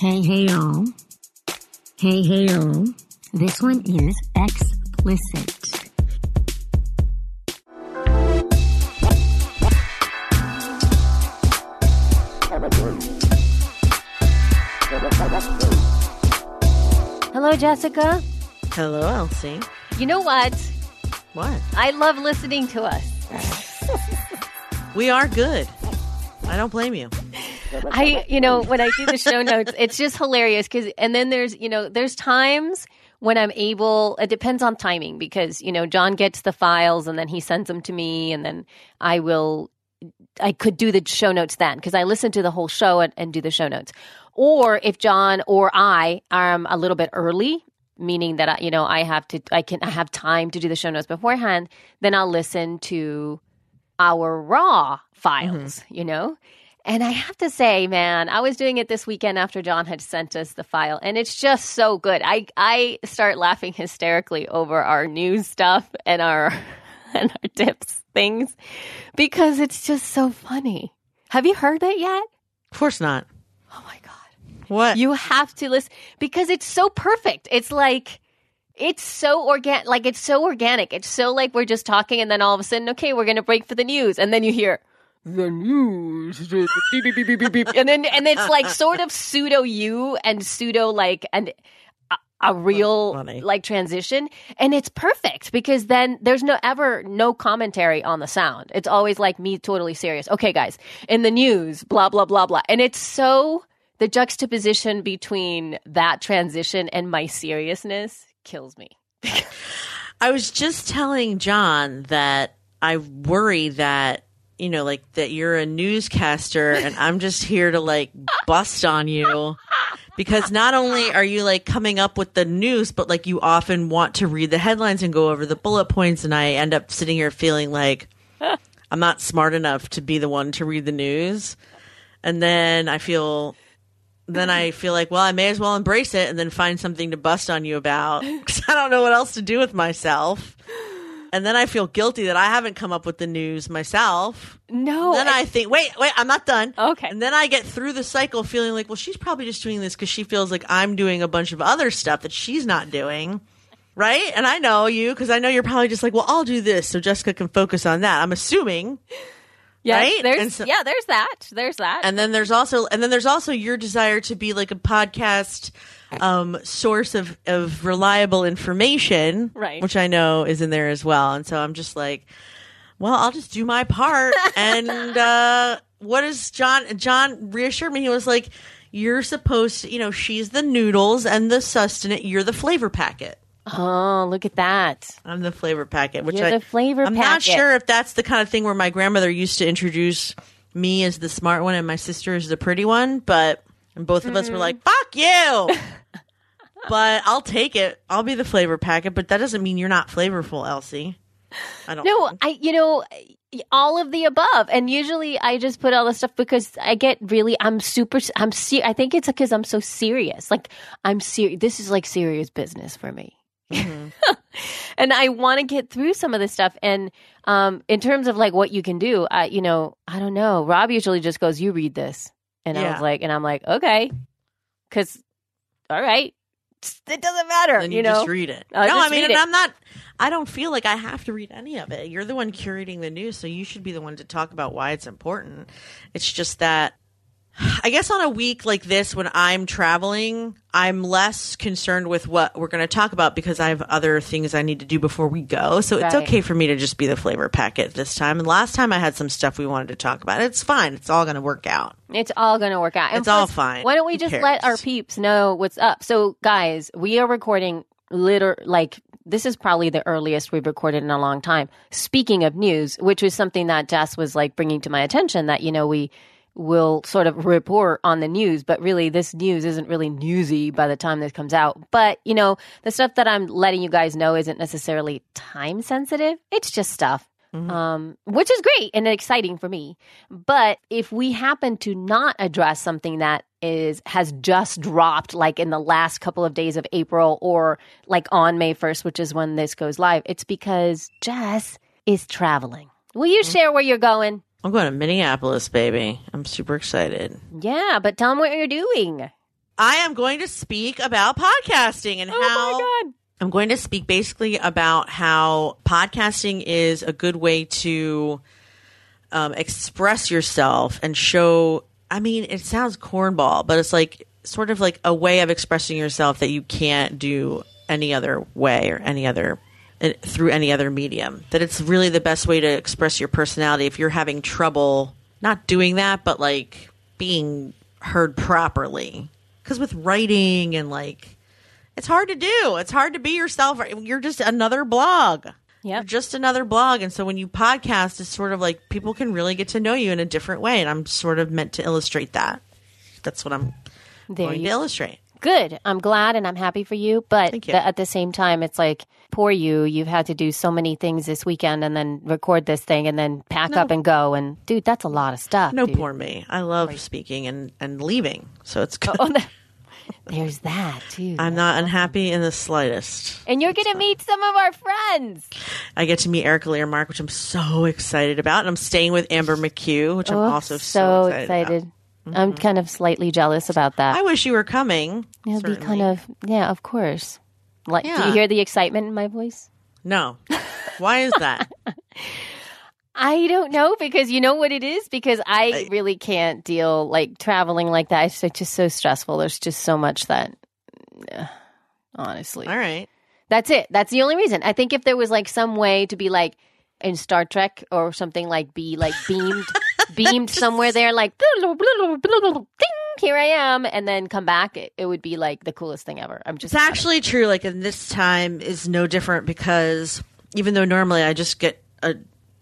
Hey, hey, all. Hey, hey, all. This one is explicit. Hello, Jessica. Hello, Elsie. You know what? What? I love listening to us. We are good. I don't blame you. When I do the show notes, it's just hilarious. And then there's times when I'm able, it depends on timing because, John gets the files and then he sends them to me and then I could do the show notes then because I listen to the whole show and do the show notes. Or if John or I are a little bit early, meaning that I have time to do the show notes beforehand, then I'll listen to our raw files, mm-hmm. And I have to say, man, I was doing it this weekend after John had sent us the file, and it's just so good. I start laughing hysterically over our news stuff and our tips things because it's just so funny. Have you heard it yet? Of course not. Oh my God. What? You have to listen because it's so perfect. It's like it's so organic. Like it's so organic. It's so like we're just talking and then all of a sudden, okay, we're going to break for the news. And then you hear the news, beep, beep, beep, beep, beep, beep. and it's like sort of pseudo you and pseudo like and a real like transition, and it's perfect because then there's no commentary on the sound. It's always like me totally serious. Okay, guys, in the news, blah blah blah blah, and it's so the juxtaposition between that transition and my seriousness kills me. I was just telling John that I worry that. That you're a newscaster and I'm just here to like bust on you because not only are you like coming up with the news, but like you often want to read the headlines and go over the bullet points. And I end up sitting here feeling like I'm not smart enough to be the one to read the news. And then I feel like, well, I may as well embrace it and then find something to bust on you about because I don't know what else to do with myself. And then I feel guilty that I haven't come up with the news myself. No. Then I think, wait, I'm not done. Okay. And then I get through the cycle feeling like, well, she's probably just doing this because she feels like I'm doing a bunch of other stuff that she's not doing. Right? And I know you because I know you're probably just like, well, I'll do this so Jessica can focus on that. I'm assuming. Yeah, right? There's that. There's that. And then there's also your desire to be like a podcast source of reliable information, right? Which I know is in there as well. And so I'm just like, well, I'll just do my part. And what is John reassured me. He was like, you're supposed to, she's the noodles and the sustenance. You're the flavor packet. Oh, look at that. I'm the flavor packet, which I'm not sure if that's the kind of thing where my grandmother used to introduce me as the smart one and my sister as the pretty one. But and both of us were like, fuck you. But I'll take it. I'll be the flavor packet. But that doesn't mean you're not flavorful, Elsie. I don't know. All of the above. And usually I just put all this stuff because I get really, I think it's because I'm so serious. Like I'm serious. This is like serious business for me. Mm-hmm. And I want to get through some of this stuff. And in terms of like what you can do, I don't know. Rob usually just goes, you read this. And yeah. I'm like, okay, because, all right, it doesn't matter. Then you just read it. I don't feel like I have to read any of it. You're the one curating the news, so you should be the one to talk about why it's important. It's just that, I guess on a week like this, when I'm traveling, I'm less concerned with what we're going to talk about because I have other things I need to do before we go. So It's okay for me to just be the flavor packet this time. And last time I had some stuff we wanted to talk about. It's fine. It's all going to work out. And it's all fine. Why don't we just let our peeps know what's up? So guys, we are recording this is probably the earliest we've recorded in a long time. Speaking of news, which was something that Jess was like bringing to my attention that, we will sort of report on the news, but really this news isn't really newsy by the time this comes out. But, you know, the stuff that I'm letting you guys know isn't necessarily time sensitive. It's just stuff. Mm-hmm. Which is great and exciting for me. But if we happen to not address something that has just dropped like in the last couple of days of April or like on May 1st, which is when this goes live, it's because Jess is traveling. Will you share where you're going? I'm going to Minneapolis, baby. I'm super excited. Yeah, but tell them what you're doing. I am going to speak about podcasting and oh my God. I'm going to speak basically about how podcasting is a good way to express yourself and show. I mean, it sounds cornball, but it's like sort of like a way of expressing yourself that you can't do any other way or any other through any other medium. That it's really the best way to express your personality if you're having trouble not doing that, but like being heard properly. Because with writing and like, it's hard to do. It's hard to be yourself. You're just another blog. Yeah. You're just another blog. And so when you podcast, it's sort of like people can really get to know you in a different way. And I'm sort of meant to illustrate that. That's what I'm going to illustrate. Good. I'm glad and I'm happy for you. But at the same time, it's like, poor you. You've had to do so many things this weekend and then record this thing and then pack up and go. And dude, that's a lot of stuff. No, dude. Poor me. I love speaking and leaving. So it's good. Oh, there's that too. I'm not unhappy in the slightest. And you're going to meet some of our friends. I get to meet Erica Learmark, which I'm so excited about. And I'm staying with Amber McHugh, which I'm also so excited about. Mm-hmm. I'm kind of slightly jealous about that. I wish you were coming. It'll be kind of, yeah, of course. Like, yeah. Do you hear the excitement in my voice? No. Why is that? I don't know, because you know what it is? Because I really can't deal, like, traveling like that. It's just so stressful. There's just so much that, honestly. All right. That's it. That's the only reason. I think if there was, like, some way to be, like, in Star Trek or something, like, be, like, beamed somewhere there, like, ding, here I am, and then come back, it would be, like, the coolest thing ever. It's actually true. Like, and this time is no different because even though normally I just get a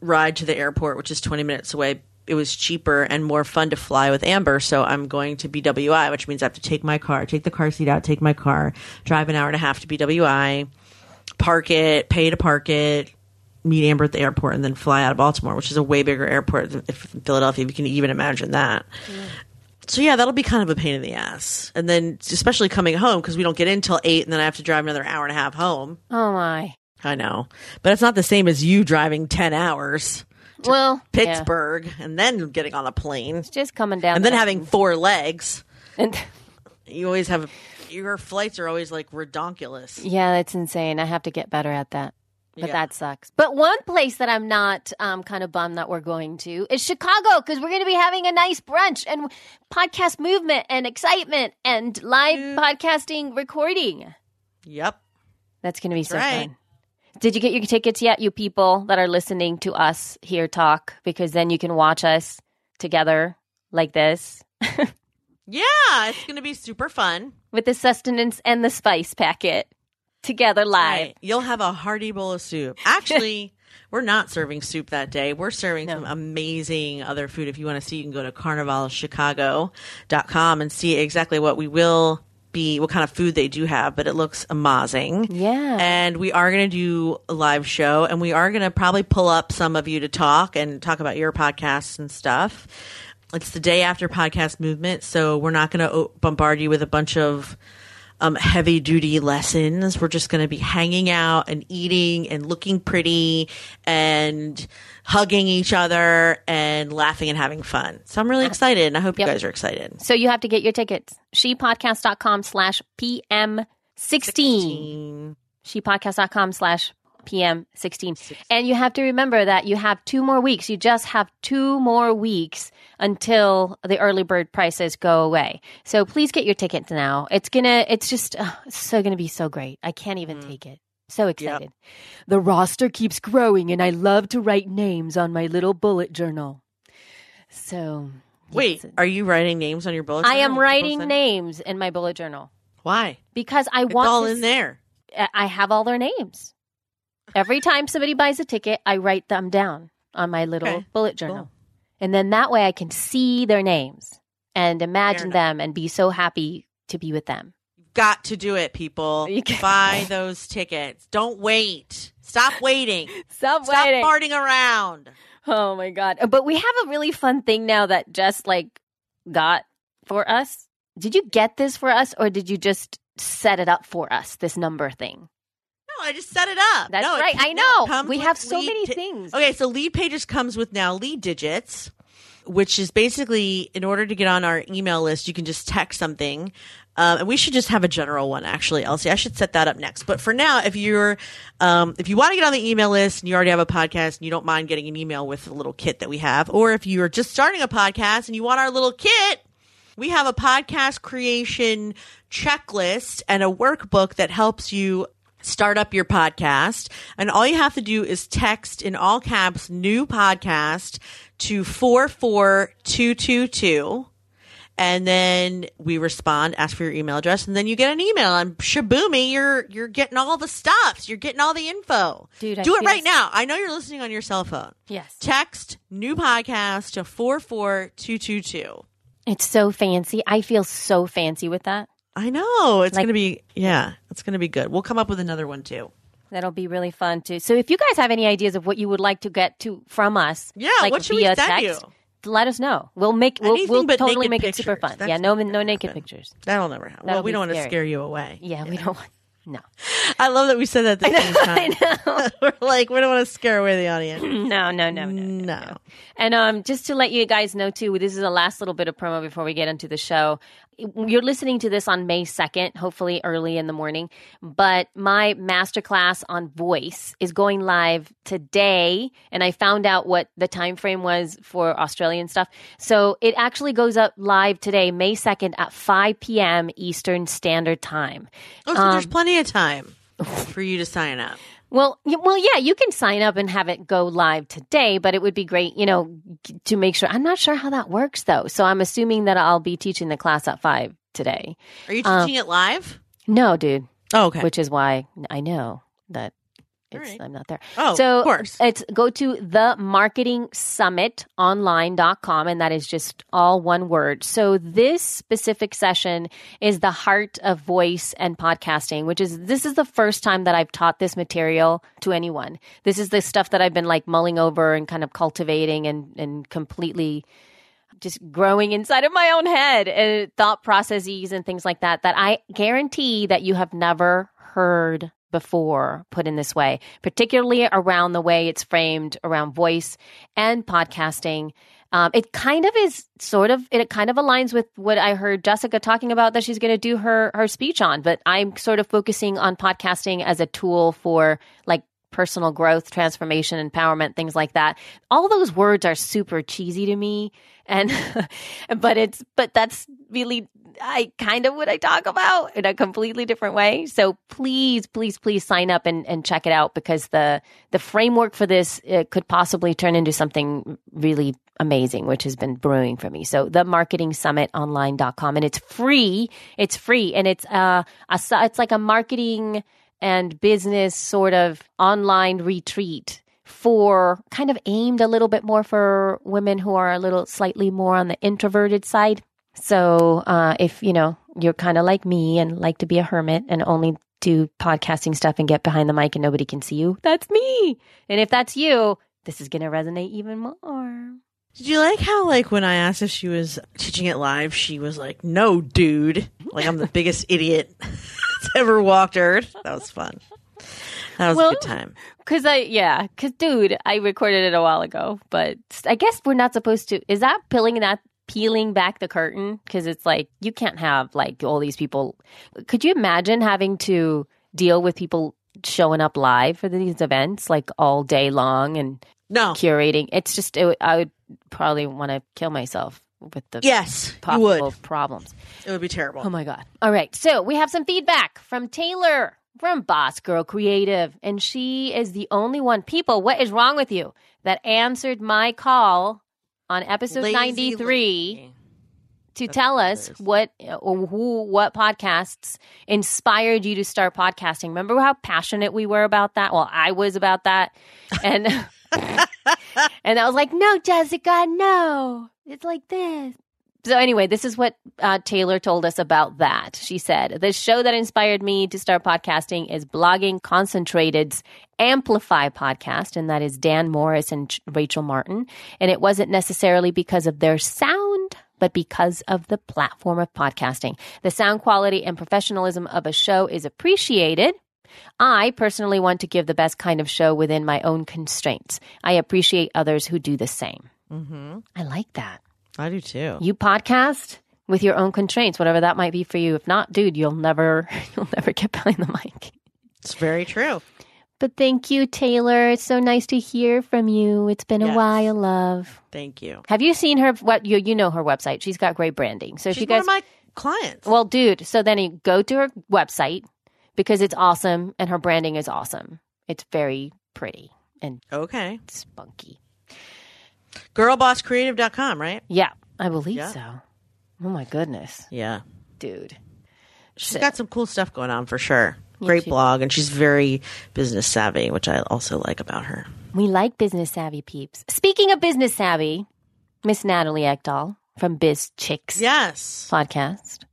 ride to the airport, which is 20 minutes away, it was cheaper and more fun to fly with Amber. So I'm going to BWI, which means I have to take my car, take the car seat out, take my car, drive an hour and a half to BWI, park it, pay to park it, meet Amber at the airport, and then fly out of Baltimore, which is a way bigger airport than Philadelphia, if you can even imagine that. Yeah. So yeah, that'll be kind of a pain in the ass. And then especially coming home, because we don't get in till 8, and then I have to drive another hour and a half home. Oh my. I know. But it's not the same as you driving 10 hours to Pittsburgh and then getting on a plane. It's just coming down. And then having four legs. And you always have your flights are always like redonkulous. Yeah, that's insane. I have to get better at that. But that sucks. But one place that I'm not kind of bummed that we're going to is Chicago, because we're going to be having a nice brunch and podcast movement and excitement and live podcasting recording. Yep. That's going to be fun. Did you get your tickets yet, you people that are listening to us here talk? Because then you can watch us together like this. Yeah, it's going to be super fun. With the sustenance and the spice packet together live. Right. You'll have a hearty bowl of soup. Actually, we're not serving soup that day. We're serving some amazing other food. If you want to see, you can go to CarnivalChicago.com and see exactly what we will what kind of food they do have, but it looks amazing. Yeah. And we are going to do a live show, and we are going to probably pull up some of you to talk about your podcasts and stuff. It's the day after Podcast Movement, so we're not going to bombard you with a bunch of heavy-duty lessons. We're just going to be hanging out and eating and looking pretty and hugging each other and laughing and having fun. So I'm really excited, and I hope you guys are excited. So you have to get your tickets. ShePodcast.com/PM16. ShePodcast.com/PM16. And you have to remember that you have 2 more weeks. You just have 2 more weeks until the early bird prices go away. So please get your tickets now. It's so going to be so great. I can't even take it. So excited. Yep. The roster keeps growing, and I love to write names on my little bullet journal. So wait, are you writing names on your bullet journal? I am writing names in my bullet journal. Why? Because I want all in there. I have all their names. Every time somebody buys a ticket, I write them down on my little bullet journal. Cool. And then that way I can see their names and imagine them and be so happy to be with them. You've got to do it, people. Buy those tickets. Don't wait. Stop waiting. Stop farting around. Oh, my God. But we have a really fun thing now that Jess, got for us. Did you get this for us, or did you just set it up for us, this number thing? No, I just set it up. That's right. I know. We have so many things. Okay, so Lead Pages comes with now Lead Digits, which is basically in order to get on our email list, you can just text something. And we should just have a general one, actually, Elsie. I should set that up next. But for now, if you want to get on the email list and you already have a podcast and you don't mind getting an email with the little kit that we have, or if you're just starting a podcast and you want our little kit, we have a podcast creation checklist and a workbook that helps you start up your podcast. And all you have to do is text in all caps "new podcast" to 44222. And then we respond, ask for your email address, and then you get an email. And shaboomy, you're getting all the stuffs. You're getting all the info. Dude, do it right now. I know you're listening on your cell phone. Yes. Text "new podcast" to 44222. It's so fancy. I feel so fancy with that. I know. It's going to be, it's going to be good. We'll come up with another one too. That'll be really fun too. So if you guys have any ideas of what you would like to get to from us, what should we send you? Let us know. We'll totally make it super fun. No naked pictures. That'll never happen. Well, we don't want to scare you away. Yeah, we don't want. No. I love that we said that at the same time. I know. We're we don't want to scare away the audience. No. And just to let you guys know, too, this is the last little bit of promo before we get into the show. You're listening to this on May 2nd, hopefully early in the morning. But my masterclass on voice is going live today. And I found out what the time frame was for Australian stuff. So it actually goes up live today, May 2nd at 5 p.m. Eastern Standard Time. Oh, so there's plenty of time for you to sign up. Well, yeah, you can sign up and have it go live today, but it would be great, to make sure. I'm not sure how that works, though. So I'm assuming that I'll be teaching the class at 5 today. Are you teaching it live? No, dude. Oh, okay. Which is why I know that I'm not there. Oh, so of course. It's go to themarketingsummitonline.com, and that is just all one word. So this specific session is the heart of voice and podcasting, this is the first time that I've taught this material to anyone. This is the stuff that I've been mulling over and kind of cultivating and completely just growing inside of my own head, thought processes and things like that I guarantee that you have never heard before put in this way, particularly around the way it's framed around voice and podcasting. It kind of is it kind of aligns with what I heard Jessica talking about that she's going to do her speech on, but I'm sort of focusing on podcasting as a tool for personal growth, transformation, empowerment, things like that. All those words are super cheesy to me. And, but that's really, what I talk about in a completely different way. So please, please, please sign up and check it out, because the framework for this could possibly turn into something really amazing, which has been brewing for me. So themarketingsummitonline.com, and it's free. It's free. And it's like a marketing and business sort of online retreat for kind of aimed a little bit more for women who are a little slightly more on the introverted side. So if, you're kind of like me and like to be a hermit and only do podcasting stuff and get behind the mic and nobody can see you, that's me. And if that's you, this is going to resonate even more. Did you like how, when I asked if she was teaching it live, she was like, "No, dude. I'm the biggest idiot that's ever walked Earth." That was fun. That was a good time. Because dude, I recorded it a while ago, but I guess we're not supposed to. Is that peeling back the curtain? Because it's you can't have all these people. Could you imagine having to deal with people showing up live for these events all day long and curating? It's just, I would probably want to kill myself with the possible problems. It would be terrible. Oh my God. All right. So we have some feedback from Taylor from Boss Girl Creative. And she is the only one, people, what is wrong with you, that answered my call on episode 93 to tell us what podcasts inspired you to start podcasting. Remember how passionate we were about that? Well, I was about that. And And I was like, no, Jessica, no. It's like this. So anyway, this is what Taylor told us about that. She said, the show that inspired me to start podcasting is Blogging Concentrated's Amplify podcast, and that is Dan Morris and Rachel Martin. And it wasn't necessarily because of their sound, but because of the platform of podcasting. The sound quality and professionalism of a show is appreciated. I personally want to give the best kind of show within my own constraints. I appreciate others who do the same. Mm-hmm. I like that. I do too. You podcast with your own constraints, whatever that might be for you. If not, dude, you'll never get behind the mic. It's very true. But thank you, Taylor. It's so nice to hear from you. It's been a while, love. Thank you. Have you seen her? What you know her website? She's got great branding. So she's one of my clients. Well, dude. So then you go to her website because it's awesome, and her branding is awesome. It's very pretty and spunky. Girlbosscreative.com, right? Yeah, I believe so. Oh my goodness. Yeah, dude, she's got some cool stuff going on for sure. Great blog, and she's very business savvy, which I also like about her. We like business savvy peeps. Speaking of business savvy, Miss Natalie Eckdahl from Biz Chicks, podcast,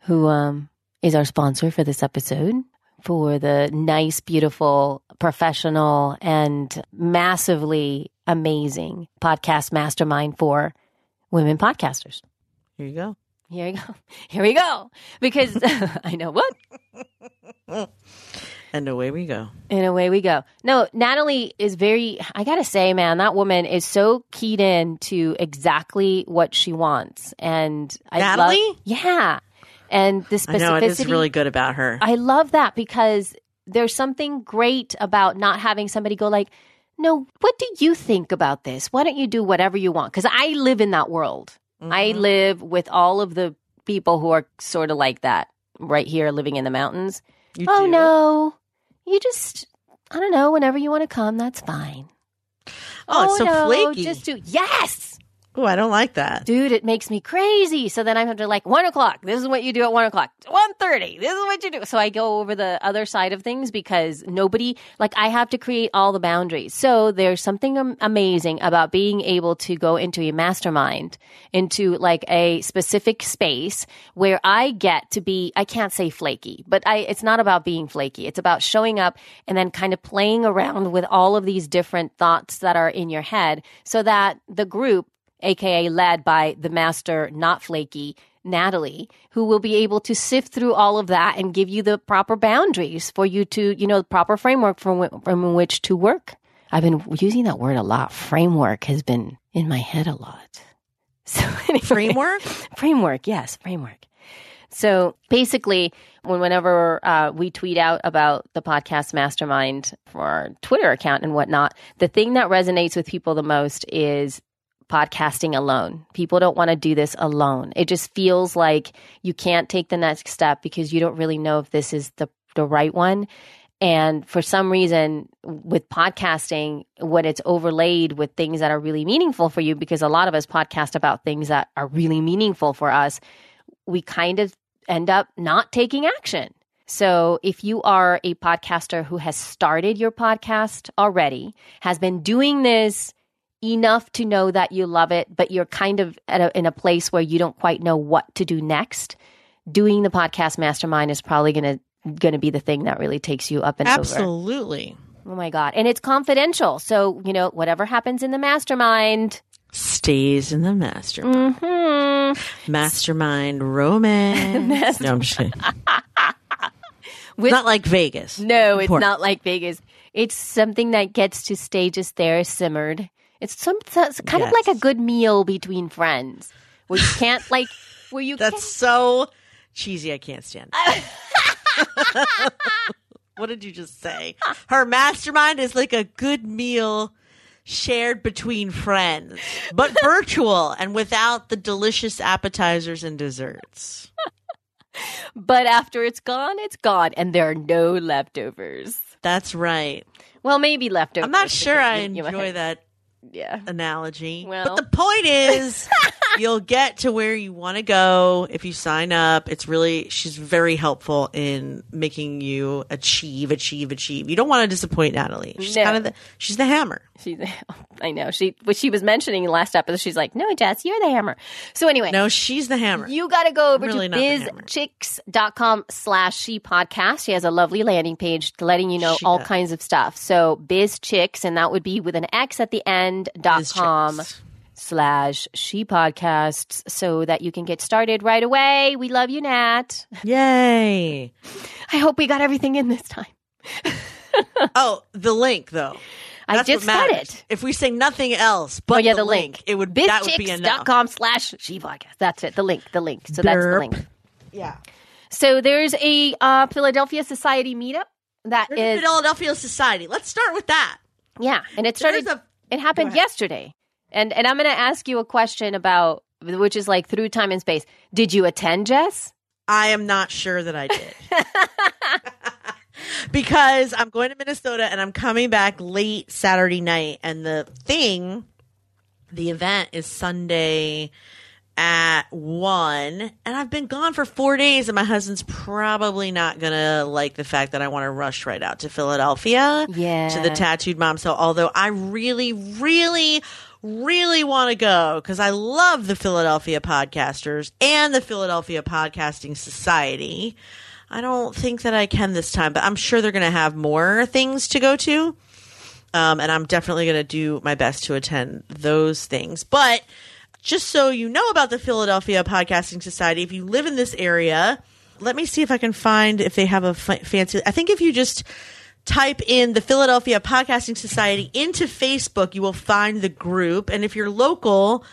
who is our sponsor for this episode, for the nice, beautiful, professional, and massively amazing podcast mastermind for women podcasters. Here you go. Here we go. Here we go. Because I know what. And away we go. And away we go. No, Natalie is very, I got to say, man, that woman is so keyed in to exactly what she wants. And I love, yeah. And the specificity. I know, it is really good about her. I love that because there's something great about not having somebody go like, no, what do you think about this? Why don't you do whatever you want? Because I live in that world. Mm-hmm. I live with all of the people who are sort of like that right here living in the mountains. You just, I don't know, whenever you want to come, that's fine. Oh, it's so flaky. Just do, yes! Oh, I don't like that. Dude, it makes me crazy. So then I have to like, 1 o'clock, this is what you do at 1 o'clock. 1:30, this is what you do. So I go over the other side of things because nobody, like I have to create all the boundaries. So there's something amazing about being able to go into a mastermind, into like a specific space where I get to be, I can't say flaky, but it's not about being flaky. It's about showing up and then kind of playing around with all of these different thoughts that are in your head so that the group, AKA led by the master, not flaky, Natalie, who will be able to sift through all of that and give you the proper boundaries for you to, the proper framework from which to work. I've been using that word a lot. Framework has been in my head a lot. So anyway, framework. Yes, framework. So basically, whenever we tweet out about the podcast mastermind for our Twitter account and whatnot, the thing that resonates with people the most is podcasting alone. People don't want to do this alone. It just feels like you can't take the next step because you don't really know if this is the right one. And for some reason, with podcasting, when it's overlaid with things that are really meaningful for you, because a lot of us podcast about things that are really meaningful for us, we kind of end up not taking action. So if you are a podcaster who has started your podcast already, has been doing this enough to know that you love it, but you're kind of in a place where you don't quite know what to do next, doing the podcast mastermind is probably going to be the thing that really takes you up and Absolutely. Over. Absolutely. Oh my God. And it's confidential. So, whatever happens in the mastermind stays in the mastermind. Mm-hmm. Mastermind romance. No, I'm just kidding. It's not like Vegas. No, it's not like Vegas. It's something that gets to stay just there, simmered. It's kind of like a good meal between friends where you can't like, where you That's so cheesy. I can't stand it. What did you just say? Her mastermind is like a good meal shared between friends, but virtual and without the delicious appetizers and desserts. But after it's gone. And there are no leftovers. That's right. Well, maybe leftovers. I'm not sure I enjoy that. Yeah. Analogy. Well, but the point is You'll get to where you want to go if you sign up. It's really, she's very helpful in making you achieve. You don't want to disappoint Natalie. She's kind of she's the hammer. I know. She was mentioning last episode, she's like, no, Jess, you're the hammer. So anyway. No, she's the hammer. You got to go over to bizchicks.com/shepodcast. She has a lovely landing page letting you know all kinds of stuff. So bizchicks, and that would be with an X at the end, .com/shepodcasts, so that you can get started right away. We love you, Nat. Yay. I hope we got everything in this time. Oh, the link, though. That's I just said it. If we say nothing else, but the link, it would that would be enough. .com/shepodcast. That's it. The link. So that's the link. Yeah. So there's a Philadelphia Society meetup. There's Philadelphia Society. Let's start with that. Yeah, and it happened yesterday. And I'm going to ask you a question about, which is like through time and space. Did you attend, Jess? I am not sure that I did. Because I'm going to Minnesota and I'm coming back late Saturday night. And the event is Sunday at 1:00. And I've been gone for 4 days and my husband's probably not going to like the fact that I want to rush right out to Philadelphia to the Tattooed Mom. So although I really want to go because I love the Philadelphia podcasters and the Philadelphia Podcasting Society. I don't think that I can this time, but I'm sure they're going to have more things to go to. And I'm definitely going to do my best to attend those things. But just so you know about the Philadelphia Podcasting Society, if you live in this area, let me see if I can find if they have a fancy. I think if you just type in the Philadelphia Podcasting Society into Facebook, you will find the group. And if you're local,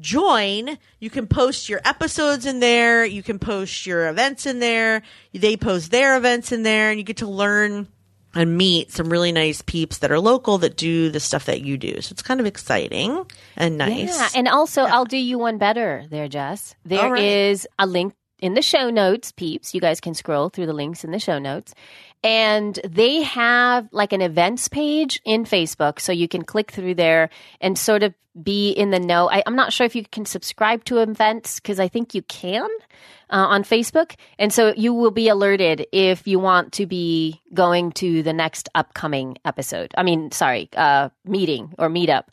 join. You can post your episodes in there. You can post your events in there. They post their events in there. And you get to learn and meet some really nice peeps that are local that do the stuff that you do. So it's kind of exciting and nice. Yeah. And also, I'll do you one better there, Jess. There is a link in the show notes, peeps. You guys can scroll through the links in the show notes. And they have like an events page in Facebook, so you can click through there and sort of be in the know. I'm not sure if you can subscribe to events because I think you can on Facebook. And so you will be alerted if you want to be going to the next upcoming episode. I mean, sorry, meeting or meetup.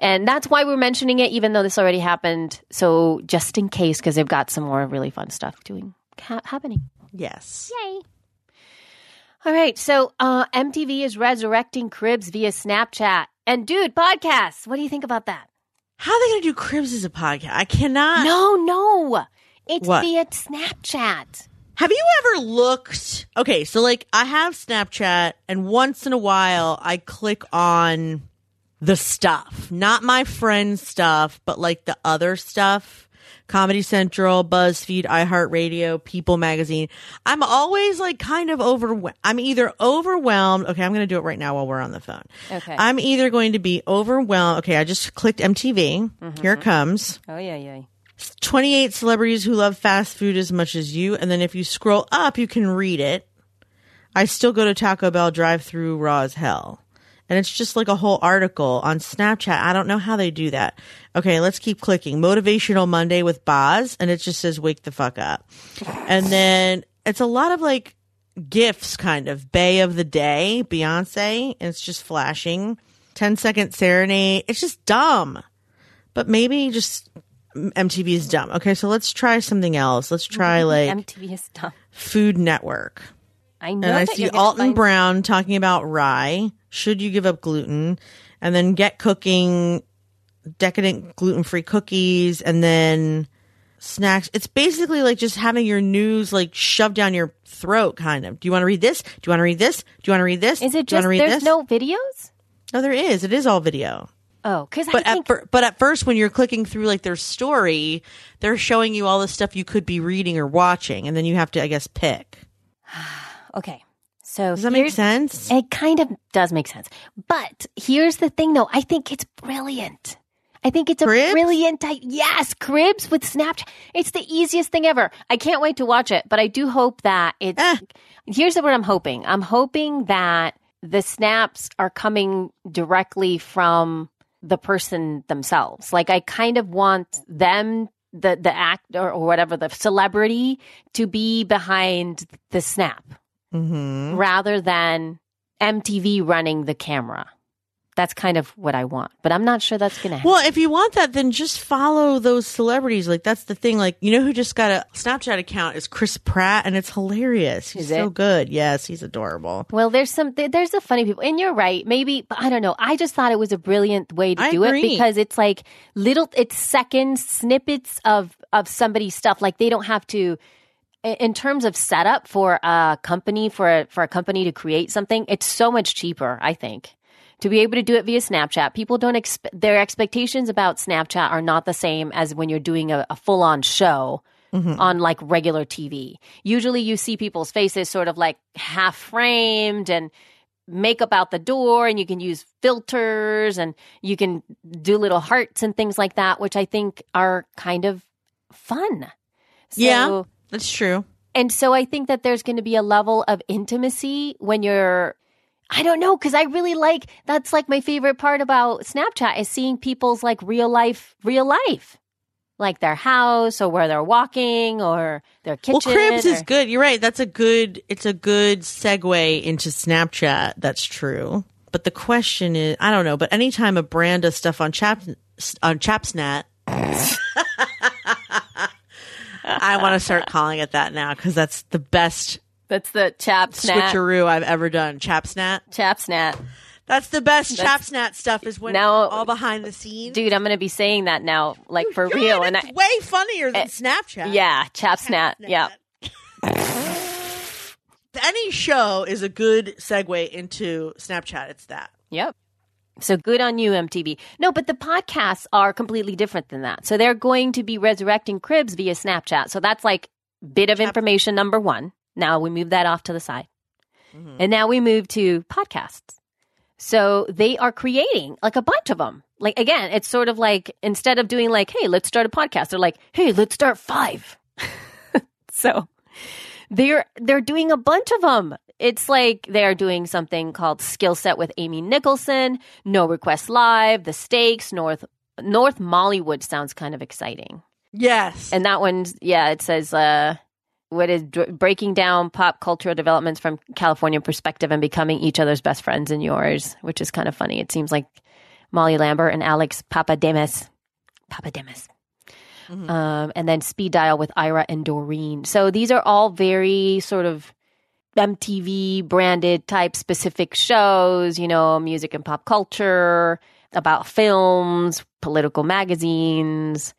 And that's why we're mentioning it, even though this already happened. So just in case, because they've got some more really fun stuff happening. Yes. Yay. All right, so MTV is resurrecting Cribs via Snapchat. And dude, podcasts, what do you think about that? How are they going to do Cribs as a podcast? I cannot. No. It's via Snapchat. Have you ever looked? Okay, so like I have Snapchat and once in a while I click on the stuff. Not my friend's stuff, but like the other stuff. Comedy Central, BuzzFeed, iHeartRadio, People Magazine. I'm always like kind of overwhelmed. I'm either overwhelmed. Okay, I'm going to do it right now while we're on the phone. Okay. I'm either going to be overwhelmed. Okay, I just clicked MTV. Mm-hmm. Here it comes. Oh, yeah. 28 celebrities who love fast food as much as you. And then if you scroll up, you can read it. I still go to Taco Bell drive-thru raw as hell. And it's just like a whole article on Snapchat. I don't know how they do that. Okay, let's keep clicking. Motivational Monday with Boz. And it just says, wake the fuck up. And then it's a lot of like GIFs kind of. Bay of the Day, Beyonce. And it's just flashing. 10-second serenade. It's just dumb. But maybe just MTV is dumb. Okay, so let's try something else. Let's try like MTV is dumb. Food Network. I know. And I see Alton Brown talking about rye. Should you give up gluten? And then get cooking, decadent gluten-free cookies, and then snacks. It's basically like just having your news like shoved down your throat, kind of. Do you want to read this? Do you want to read this? Do you want to read this? Is it just there's no videos? No, there is. It is all video. Oh, because at first when you're clicking through like their story, they're showing you all the stuff you could be reading or watching, and then you have to, I guess, pick. Okay. So does that make sense? It kind of does make sense. But here's the thing, though. I think it's brilliant. I think it's Cribs? A brilliant type. Yes, Cribs with Snapchat. It's the easiest thing ever. I can't wait to watch it. But I do hope that it's Here's what I'm hoping. I'm hoping that the snaps are coming directly from the person themselves. Like I kind of want them the act or whatever, the celebrity to be behind the snap rather than MTV running the camera. That's kind of what I want, but I'm not sure that's going to happen. Well, if you want that, then just follow those celebrities. Like, that's the thing. Like, you know who just got a Snapchat account is Chris Pratt, and it's hilarious. He's so good. Yes, he's adorable. Well, there's the funny people. And you're right. Maybe, but I don't know. I just thought it was a brilliant way to do it because it's like it's second snippets of somebody's stuff. Like, they don't have to. In terms of setup for a company, for a company to create something, it's so much cheaper, I think. To be able to do it via Snapchat, people don't their expectations about Snapchat are not the same as when you're doing a full-on show on like regular TV. Usually you see people's faces sort of like half framed and makeup out the door, and you can use filters and you can do little hearts and things like that, which I think are kind of fun. So, yeah, that's true. And so I think that there's going to be a level of intimacy when you're I don't know, because I really like, that's like my favorite part about Snapchat is seeing people's like real life. Like their house or where they're walking or their kitchen. Well, cribs is good. You're right. It's a good segue into Snapchat. That's true. But the question is, I don't know, but anytime a brand does stuff on Chapsnat, I want to start calling it that now because that's the best. That's the Chapsnat switcheroo I've ever done. Chapsnat. That's the best Chapsnat stuff is when now, all behind the scenes. Dude, I'm going to be saying that now, like for real. And it's way funnier than Snapchat. Yeah, Chapsnat. Yeah. Any show is a good segue into Snapchat. It's that. Yep. So good on you, MTV. No, but the podcasts are completely different than that. So they're going to be resurrecting cribs via Snapchat. So that's like bit of information number one. Now we move that off to the side. Mm-hmm. And now we move to podcasts. So they are creating like a bunch of them. Like, again, it's sort of like instead of doing like, hey, let's start a podcast. They're like, hey, let's start 5. So they're doing a bunch of them. It's like they're doing something called Skill Set with Amy Nicholson, No Request Live, The Stakes, North Mollywood sounds kind of exciting. Yes. And that one, yeah, it says... what is breaking down pop cultural developments from California perspective and becoming each other's best friends and yours, which is kind of funny. It seems like Molly Lambert and Alex Papademus. Mm-hmm. And then Speed Dial with Ira and Doreen. So these are all very sort of MTV branded type specific shows, you know, music and pop culture, about films, political magazines,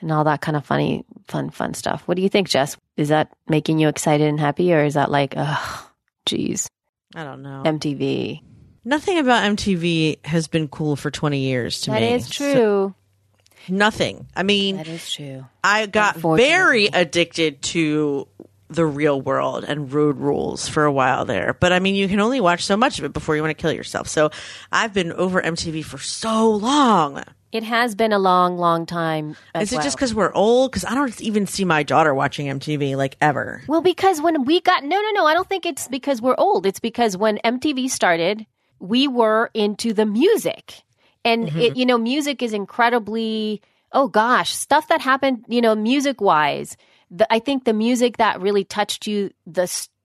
and all that kind of funny, fun stuff. What do you think, Jess? Is that making you excited and happy, or is that like, oh, geez. I don't know. MTV. Nothing about MTV has been cool for 20 years to me. That is true. So, nothing. I mean, that is true. I got very addicted to The Real World and Road Rules for a while there. But I mean, you can only watch so much of it before you want to kill yourself. So I've been over MTV for so long. It has been a long, long time. Is it just because we're old? Because I don't even see my daughter watching MTV like ever. Well, because when we got no, I don't think it's because we're old. It's because when MTV started, we were into the music, and it, you know, music is incredibly stuff that happened, you know, music wise. I think the music that really touched you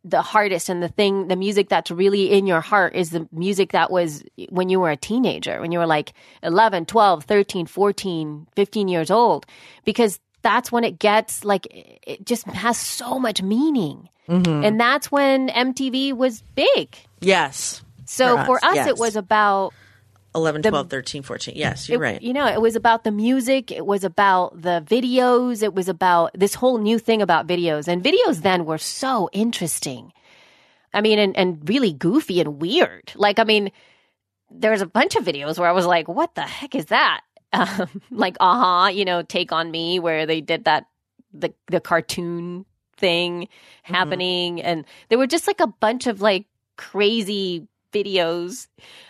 the hardest, and the music that's really in your heart is the music that was when you were a teenager, when you were like 11, 12, 13, 14, 15 years old, because that's when it gets like, it just has so much meaning. Mm-hmm. And that's when MTV was big. Yes. So for us yes. It was about 11, 12, 13, 14. Yes, you're right. You know, it was about the music. It was about the videos. It was about this whole new thing about videos. And videos then were so interesting. I mean, and really goofy and weird. Like, I mean, there's a bunch of videos where I was like, what the heck is that? Like, you know, Take On Me, where they did that, the cartoon thing happening. Mm-hmm. And there were just like a bunch of like crazy videos,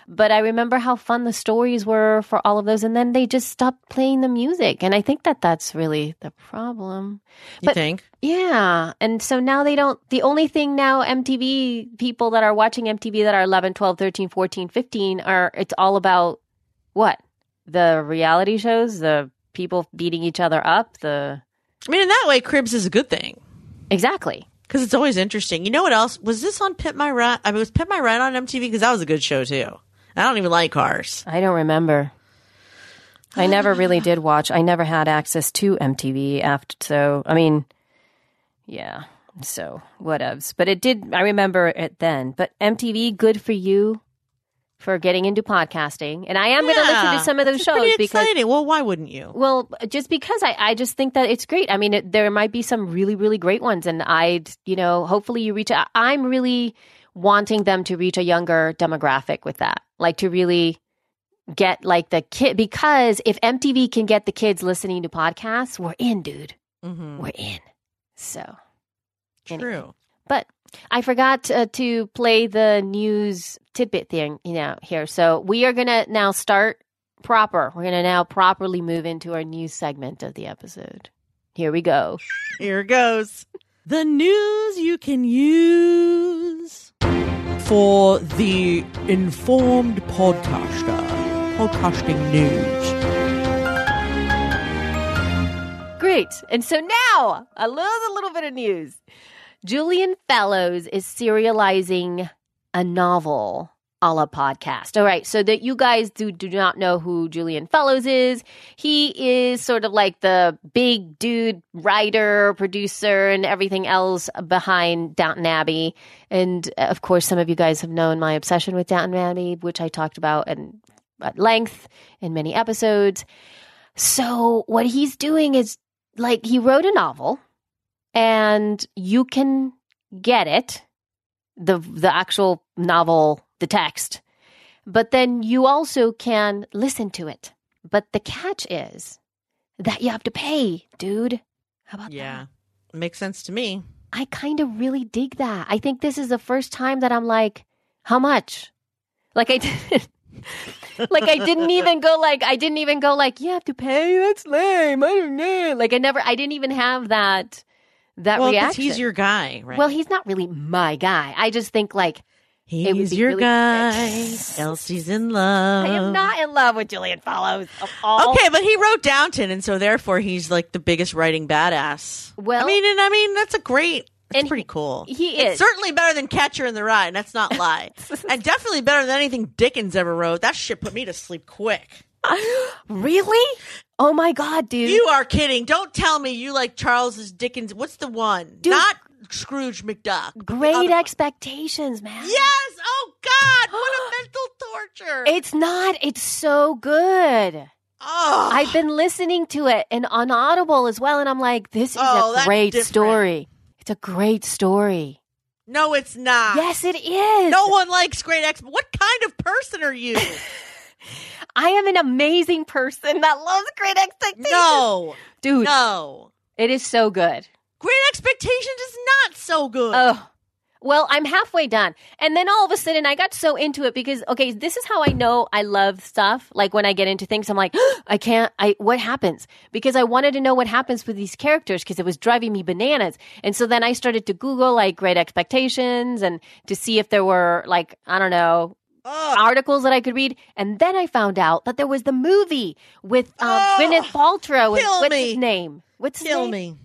but I remember how fun the stories were for all of those, and then they just stopped playing the music, and I think that's really the problem. You think? Yeah, and so now they don't, the only thing now MTV, people that are watching MTV that are 11, 12, 13, 14, 15 it's all about what? The reality shows, the people beating each other up. I mean, in that way, Cribs is a good thing. Exactly. Because it's always interesting. You know what else? Was this on Pit My Ride? I mean, was Pit My Ride on MTV? Because that was a good show, too. I don't even like cars. I don't remember. I never really did watch. I never had access to MTV after. So, I mean, yeah. So, whatevs. But it did. I remember it then. But MTV, good for you for getting into podcasting. And I am going to listen to some of those shows. Pretty exciting. Because, well, why wouldn't you? Well, just because I just think that it's great. I mean, there might be some really, really great ones. And hopefully you reach out. I'm really wanting them to reach a younger demographic with that. Like to really get like the kid, because if MTV can get the kids listening to podcasts, we're in, dude. Mm-hmm. We're in. So. Anyway. True. But I forgot to play the news tidbit thing, here. So we are going to now start proper. We're going to now properly move into our news segment of the episode. Here we go. Here goes. The news you can use for the informed podcaster. Podcasting news. Great. And so now, I love a little bit of news. Julian Fellowes is serializing a novel a la podcast. All right. So that you guys do not know who Julian Fellowes is. He is sort of like the big dude writer, producer, and everything else behind Downton Abbey. And of course, some of you guys have known my obsession with Downton Abbey, which I talked about at length in many episodes. So what he's doing is like he wrote a novel and you can get it, the actual novel, the text, but then you also can listen to it. But the catch is that you have to pay, dude. How about that? Yeah, makes sense to me. I kind of really dig that. I think this is the first time that I'm like, how much? I didn't even go like, you have to pay? That's lame. I don't know. Like I didn't even have that reaction. 'Cause he's your guy, right? Well, he's not really my guy. I just think like, he's your really guy. Elsie's in love. I am not in love with Julian Fellowes. Okay, but he wrote Downton, and so therefore he's like the biggest writing badass. Well, I mean that's a great. It's pretty cool. He is. It's certainly better than Catcher in the Rye, and that's not lie. And definitely better than anything Dickens ever wrote. That shit put me to sleep quick. Really? Oh my God, dude. You are kidding. Don't tell me you like Charles Dickens. What's the one? Dude. Not Scrooge McDuck. Great Expectations, man. Yes! Oh God! What a mental torture. It's not. It's so good. Oh. I've been listening to it and on Audible as well, and I'm like, this is a great story. It's a great story. No, it's not. Yes, it is. No one likes Great Expectations. What kind of person are you? I am an amazing person that loves Great Expectations. No. Dude. No. It is so good. Great Expectations is not so good. Oh. Well, I'm halfway done. And then all of a sudden I got so into it because, okay, this is how I know I love stuff. Like when I get into things, I'm like, what happens? Because I wanted to know what happens with these characters because it was driving me bananas. And so then I started to Google like Great Expectations and to see if there were like, I don't know, articles that I could read. And then I found out that there was the movie with Gwyneth Paltrow. And what's his name?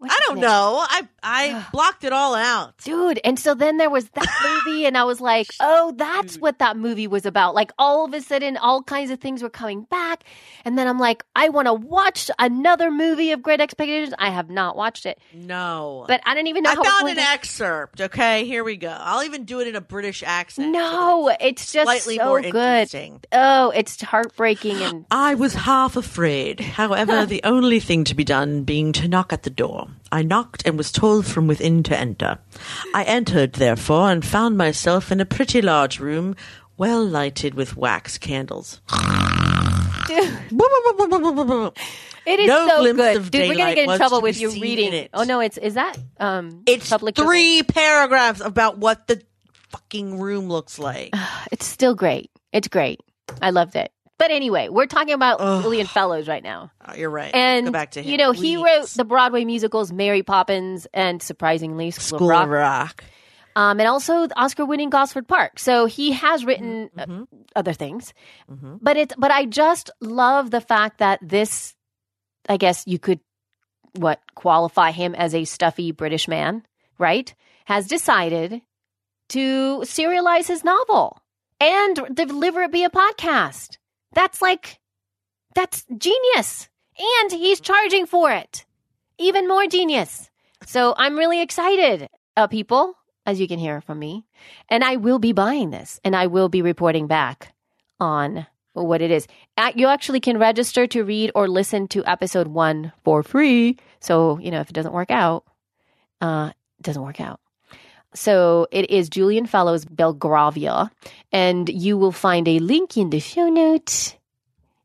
I don't know. I blocked it all out. Dude, and so then there was that movie and I was like, oh, that's what that movie was about. Like all of a sudden, all kinds of things were coming back. And then I'm like, I want to watch another movie of Great Expectations. I have not watched it. No. But I don't even know how to. I found an excerpt. Okay, here we go. I'll even do it in a British accent. No, it's just slightly more interesting. Oh, it's heartbreaking. And I was half afraid. However, the only thing to be done being to knock at the door. I knocked and was told from within to enter. I entered, therefore, and found myself in a pretty large room, well lighted with wax candles. It is no so glimpse good. Of Dude, we're going to get in trouble with you reading it. Oh, no, it's three paragraphs about what the fucking room looks like. It's still great. It's great. I loved it. But anyway, we're talking about Julian Fellowes right now. Oh, you're right. And go back to him. He wrote the Broadway musicals Mary Poppins and surprisingly School of Rock. And also the Oscar-winning Gosford Park. So he has written other things. Mm-hmm. But I just love the fact that this I guess you could, qualify him as a stuffy British man, right? Has decided to serialize his novel and deliver it via podcast. That's genius. And he's charging for it. Even more genius. So I'm really excited, people, as you can hear from me. And I will be buying this and I will be reporting back on what it is. You actually can register to read or listen to episode 1 for free. So, if it doesn't work out, it doesn't work out. So it is Julian Fellowes' Belgravia, and you will find a link in the show notes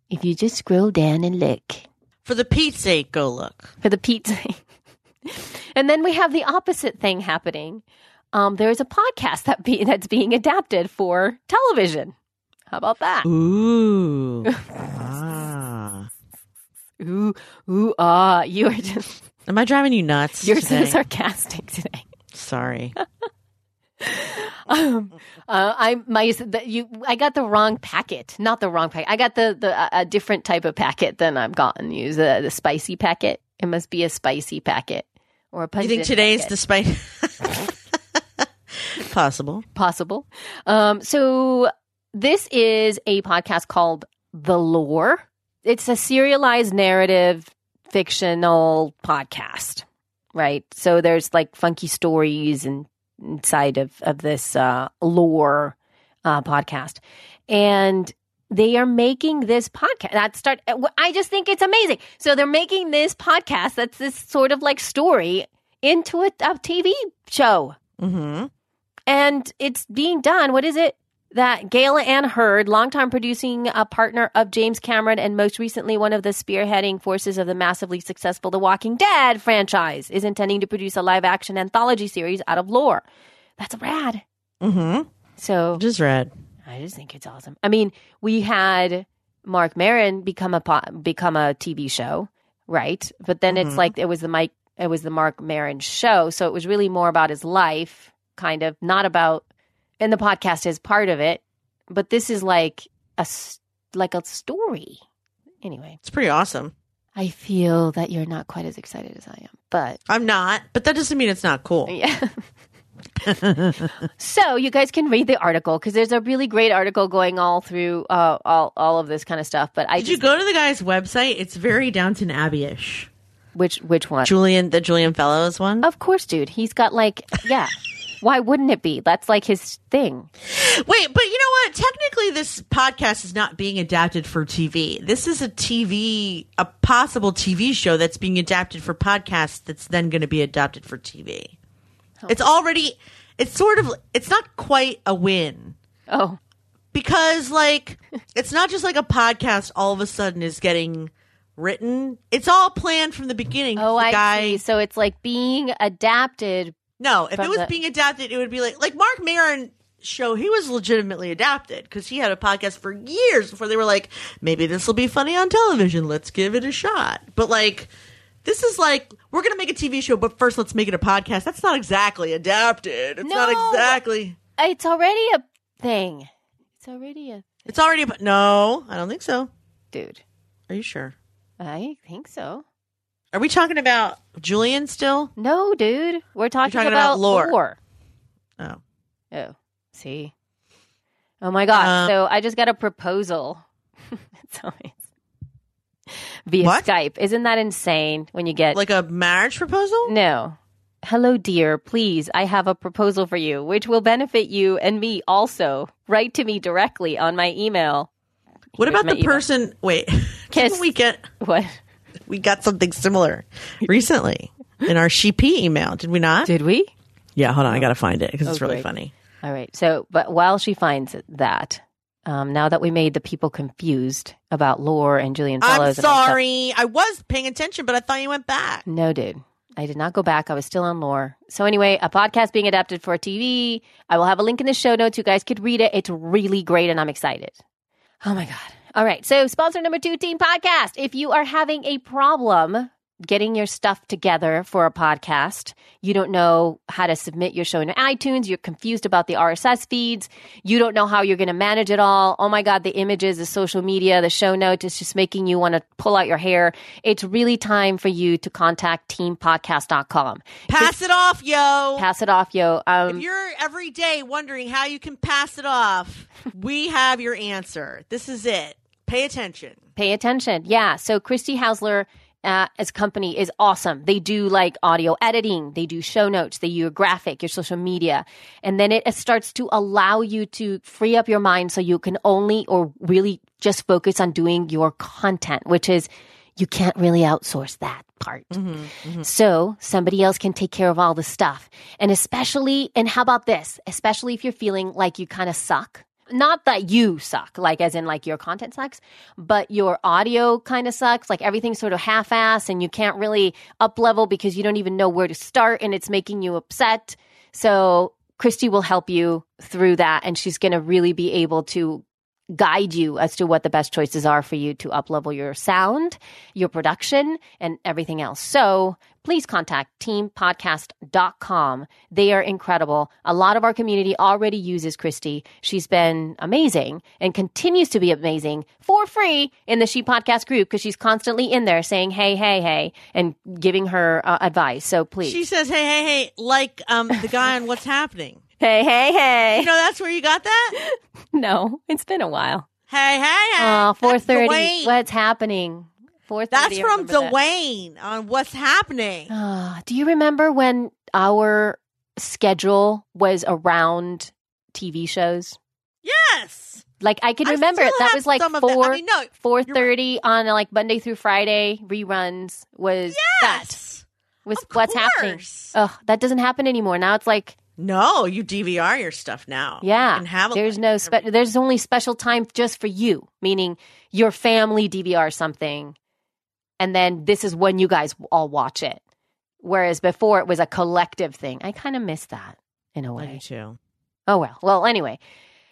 if you just scroll down and look. For the Pete's sake, go look. For the Pete's sake. And then we have the opposite thing happening. There is a podcast that's being adapted for television. How about that? Ooh. Ah. Ooh. Ooh. Ah. You are just... Am I driving you nuts? You're so sarcastic today. Sorry. I got the wrong packet. Not the wrong packet. I got a different type of packet than I've gotten. Use the spicy packet. It must be a spicy packet or a pungent. You think today's packet. The spicy? Possible. So this is a podcast called The Lore. It's a serialized narrative fictional podcast. Right. So there's like funky stories inside of this lore podcast. And they are making this podcast. I just think it's amazing. So they're making this podcast that's this sort of like story into a TV show. Mm-hmm. And it's being done. What is it? That Gayla Ann Hurd, longtime producing partner of James Cameron and most recently one of the spearheading forces of the massively successful The Walking Dead franchise, is intending to produce a live-action anthology series out of Lore. That's rad. Mm-hmm. So just rad. I just think it's awesome. I mean, we had Marc Maron become a TV show, right? But then mm-hmm. It's like it was the Marc Maron show, so it was really more about his life, kind of not about. And the podcast is part of it, but this is like a story. Anyway, it's pretty awesome. I feel that you're not quite as excited as I am, but I'm not. But that doesn't mean it's not cool. Yeah. So you guys can read the article because there's a really great article going all through all of this kind of stuff. But did you go to the guy's website? It's very Downton Abbey-ish. Which one? The Julian Fellowes one. Of course, dude. He's got yeah. Why wouldn't it be? That's like his thing. Wait, but you know what? Technically, this podcast is not being adapted for TV. This is a possible TV show that's being adapted for podcast that's then going to be adapted for TV. Oh. It's not quite a win. Oh. Because it's not just like a podcast all of a sudden is getting written. It's all planned from the beginning. Oh, I see. So it's like being adapted. No, if it was being adapted, it would be like Marc Maron show, he was legitimately adapted because he had a podcast for years before they were like, maybe this will be funny on television. Let's give it a shot. But this is we're going to make a TV show, but first let's make it a podcast. That's not exactly adapted. It's not exactly. It's already a thing. It's already a... No, I don't think so. Dude. Are you sure? I think so. Are we talking about Julian still? No, dude. We're talking about lore. Oh. Oh. See? Oh, my gosh. So I just got a proposal. It's always via Skype. Isn't that insane when you get... Like a marriage proposal? No. Hello, dear. Please, I have a proposal for you, which will benefit you and me also. Write to me directly on my email. What Here's about the email. Person... Wait. Didn't we get... What? We got something similar recently in our SheP email, did we not? Did we? Yeah, hold on. I got to find it because it's really funny. All right. So, but while she finds that, now that we made the people confused about Lore and Julian Fellowes. I'm sorry. I was paying attention, but I thought you went back. No, dude. I did not go back. I was still on Lore. So anyway, a podcast being adapted for TV. I will have a link in the show notes. You guys could read it. It's really great and I'm excited. Oh, my God. All right. So sponsor number 2, Teen Podcast. If you are having a problem getting your stuff together for a podcast. You don't know how to submit your show into iTunes. You're confused about the RSS feeds. You don't know how you're going to manage it all. Oh my God, the images, the social media, the show notes, it's just making you want to pull out your hair. It's really time for you to contact teampodcast.com. Pass it off, yo. If you're every day wondering how you can pass it off, we have your answer. This is it. Pay attention. Yeah. So Christy Hausler, as company is awesome. They do like audio editing. They do show notes. They do your graphic, your social media. And then it starts to allow you to free up your mind so you can only or really just focus on doing your content, which is you can't really outsource that part. So somebody else can take care of all the stuff. And how about this? Especially if you're feeling like you kind of suck. Not that you suck, like as in like your content sucks, but your audio kind of sucks. Like everything's sort of half-assed and you can't really up-level because you don't even know where to start and it's making you upset. So Christy will help you through that and she's going to really be able to guide you as to what the best choices are for you to up-level your sound, your production, and everything else. So please contact teampodcast.com. They are incredible. A lot of our community already uses Christy. She's been amazing and continues to be amazing for free in the She Podcast group because she's constantly in there saying, hey, and giving her advice. So please. She says, hey, like the guy on What's Happening. Hey. You know that's where you got that? No, it's been a while. Hey. Oh, 4:30. What's happening? 4:30. That's from Dwayne on What's Happening. Do you remember when our schedule was around TV shows? Yes. Like I can remember it. That was like 4:30 on like Monday through Friday reruns was yes. That was What's Happening. Oh, that doesn't happen anymore. Now it's like. No, you DVR your stuff now. Yeah. And have there's only special time just for you, meaning your family DVR something, and then this is when you guys all watch it. Whereas before it was a collective thing. I kind of miss that in a way. I do too. Oh, well. Well, anyway.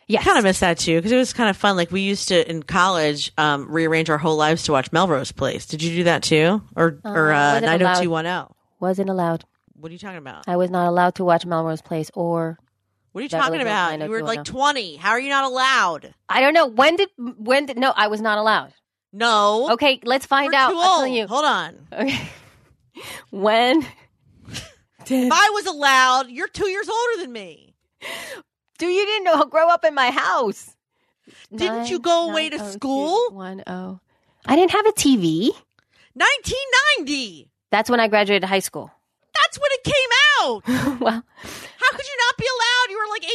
Yes. I kind of miss that too because it was kind of fun. Like we used to, in college, rearrange our whole lives to watch Melrose Place. Did you do that too? Or 90210? Wasn't allowed. What are you talking about? I was not allowed to watch Melrose Place or... What are you talking about? You were like 20. How are you not allowed? I don't know. When did... No, I was not allowed. No. Okay, let's find out. Too old. I'm telling you. Hold on. Okay. When did... If I was allowed, you're 2 years older than me. Dude, you didn't know grow up in my house. Didn't you go away to school? 10. I didn't have a TV. 1990. That's when I graduated high school. That's when it came out. Well, how could you not be allowed? You were like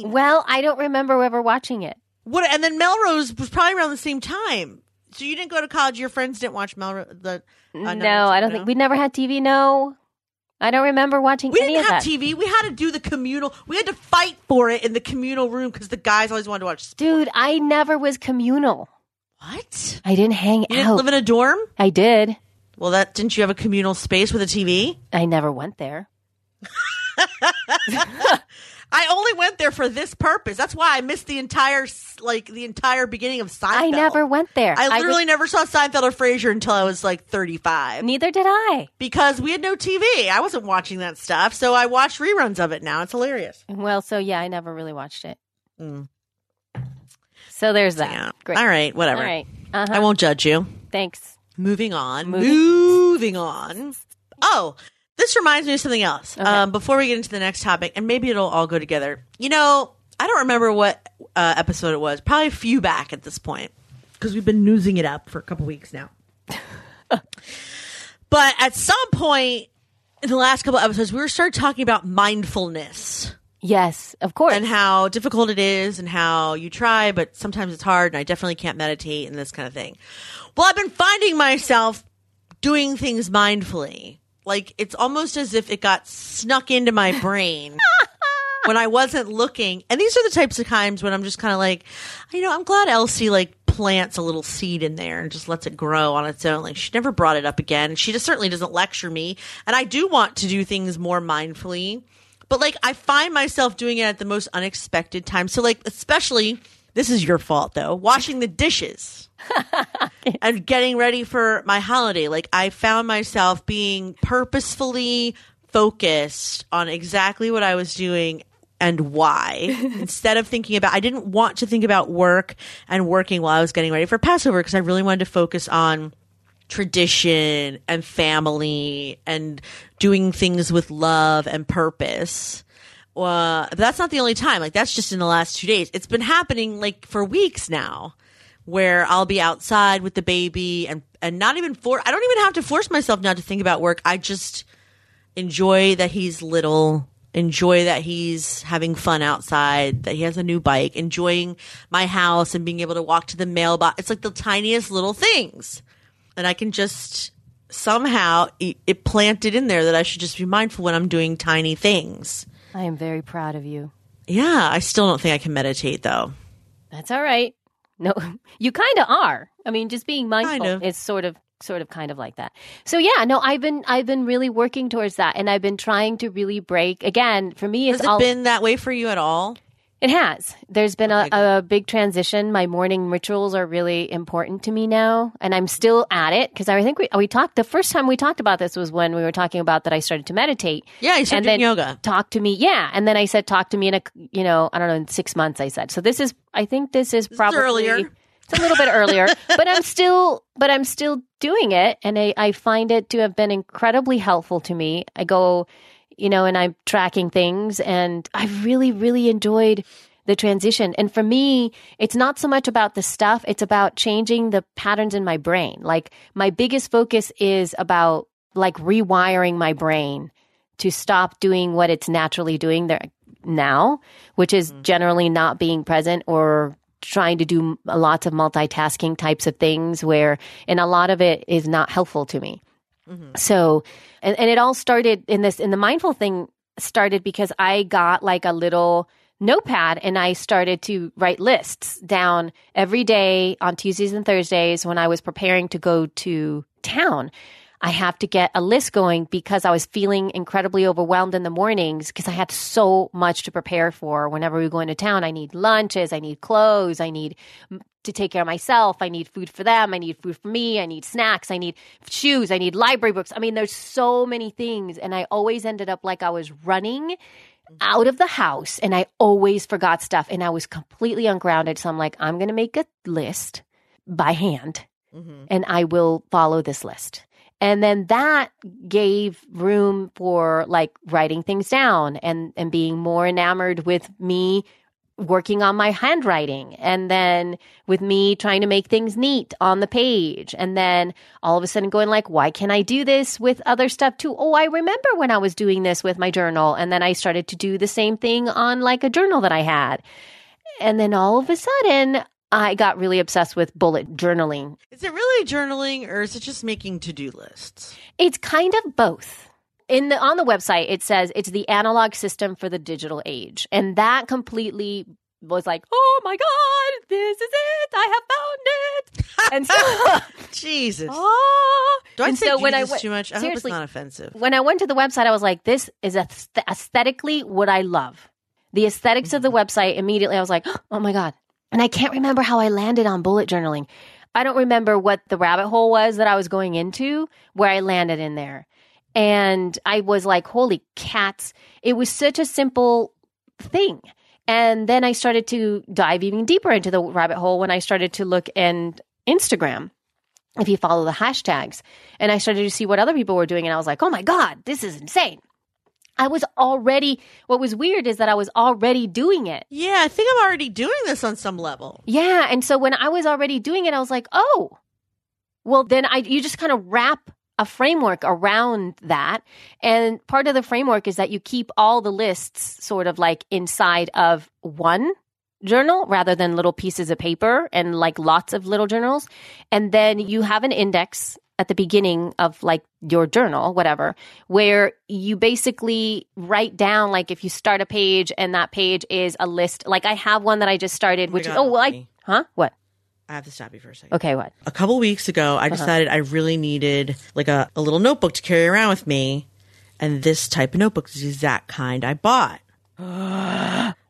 18. Well, I don't remember ever watching it. What? And then Melrose was probably around the same time. So you didn't go to college. Your friends didn't watch Melrose. No, I don't think. We never had TV. No. I don't remember watching any of that. We didn't have TV. We had to do the communal. We had to fight for it in the communal room because the guys always wanted to watch sports. Dude, I never was communal. What? I didn't hang out. You didn't live in a dorm? I did. Well, didn't you have a communal space with a TV? I never went there. I only went there for this purpose. That's why I missed the entire beginning of Seinfeld. I never went there. I literally never saw Seinfeld or Frasier until I was like 35. Neither did I. Because we had no TV. I wasn't watching that stuff. So I watched reruns of it now. It's hilarious. Well, so yeah, I never really watched it. Mm. So there's that. Yeah. Great. All right. Whatever. All right. I won't judge you. Thanks. Moving on. Oh, this reminds me of something else. Okay. Before we get into the next topic, and maybe it'll all go together. You know, I don't remember what episode it was. Probably a few back at this point because we've been newsing it up for a couple weeks now. But at some point in the last couple episodes, we started talking about mindfulness. Yes, of course. And how difficult it is and how you try, but sometimes it's hard and I definitely can't meditate and this kind of thing. Well, I've been finding myself doing things mindfully. Like, it's almost as if it got snuck into my brain when I wasn't looking. And these are the types of times when I'm just kind of like, you know, I'm glad Elsie, like, plants a little seed in there and just lets it grow on its own. Like, she never brought it up again. She just certainly doesn't lecture me. And I do want to do things more mindfully. But, like, I find myself doing it at the most unexpected time. So, like, especially This is your fault, though. Washing the dishes and getting ready for my holiday. Like, I found myself being purposefully focused on exactly what I was doing and why, instead of thinking about, I didn't want to think about work and working while I was getting ready for Passover, because I really wanted to focus on tradition and family and doing things with love and purpose. But that's not the only time. Like, that's just in the last 2 days. It's been happening like for weeks now, where I'll be outside with the baby and not even I don't even have to force myself not to think about work. I just enjoy that he's little. Enjoy that he's having fun outside, that he has a new bike, enjoying my house and being able to walk to the mailbox. It's like the tiniest little things. And I can just somehow it planted in there that I should just be mindful when I'm doing tiny things. I am very proud of you. Yeah. I still don't think I can meditate, though. That's all right. No, you kind of are. I mean, just being mindful is sort of kind of like that. So yeah, no, I've been really working towards that, and I've been trying to really break. Again, for me, has it been that way for you at all? It has. There's been a big transition. My morning rituals are really important to me now, and I'm still at it, because I think we talked, the first time we talked about this was when we were talking about that I started to meditate. Yeah, you started doing yoga. Talk to me. Yeah, and then I said talk to me in in 6 months I said. So I think this is probably earlier. It's a little bit earlier, but I'm still doing it, and I find it to have been incredibly helpful to me. I go, and I'm tracking things, and I've really, really enjoyed the transition. And for me, it's not so much about the stuff, it's about changing the patterns in my brain. Like, my biggest focus is about like rewiring my brain to stop doing what it's naturally doing there now, which is generally not being present or trying to do lots of multitasking types of things and a lot of it is not helpful to me. Mm-hmm. So, and it all started in the mindful thing started because I got like a little notepad and I started to write lists down every day on Tuesdays and Thursdays when I was preparing to go to town. I have to get a list going because I was feeling incredibly overwhelmed in the mornings because I had so much to prepare for. Whenever we go into town, I need lunches, I need clothes, I need to take care of myself, I need food for them, I need food for me, I need snacks, I need shoes, I need library books. I mean, there's so many things, and I always ended up like I was running out of the house, and I always forgot stuff, and I was completely ungrounded. So I'm like, I'm going to make a list by hand, and I will follow this list. And then that gave room for like writing things down and being more enamored with me working on my handwriting, and then with me trying to make things neat on the page. And then all of a sudden going like, why can't I do this with other stuff too? Oh, I remember when I was doing this with my journal. And then I started to do the same thing on like a journal that I had. And then all of a sudden, I got really obsessed with bullet journaling. Is it really journaling, or is it just making to-do lists? It's kind of both. On the website, it says it's the analog system for the digital age. And that completely was like, oh my God, this is it. I have found it. And so, Jesus. Oh. Do I say so Jesus too much? I hope it's not offensive. When I went to the website, I was like, this is aesthetically what I love. The aesthetics of the website, immediately I was like, oh my God. And I can't remember how I landed on bullet journaling. I don't remember what the rabbit hole was that I was going into, where I landed in there. And I was like, holy cats. It was such a simple thing. And then I started to dive even deeper into the rabbit hole when I started to look in Instagram, if you follow the hashtags. And I started to see what other people were doing. And I was like, oh my God, this is insane. What was weird is that I was already doing it. Yeah, I think I'm already doing this on some level. Yeah, and so when I was already doing it, I was like, oh, well, then you just kind of wrap a framework around that. And part of the framework is that you keep all the lists sort of like inside of one journal rather than little pieces of paper and like lots of little journals. And then you have an index at the beginning of like your journal, whatever, where you basically write down, like if you start a page and that page is a list, like I have one that I just started, What? I have to stop you for a second. Okay, what? A couple weeks ago, I decided I really needed like a little notebook to carry around with me. And this type of notebook is the exact kind I bought.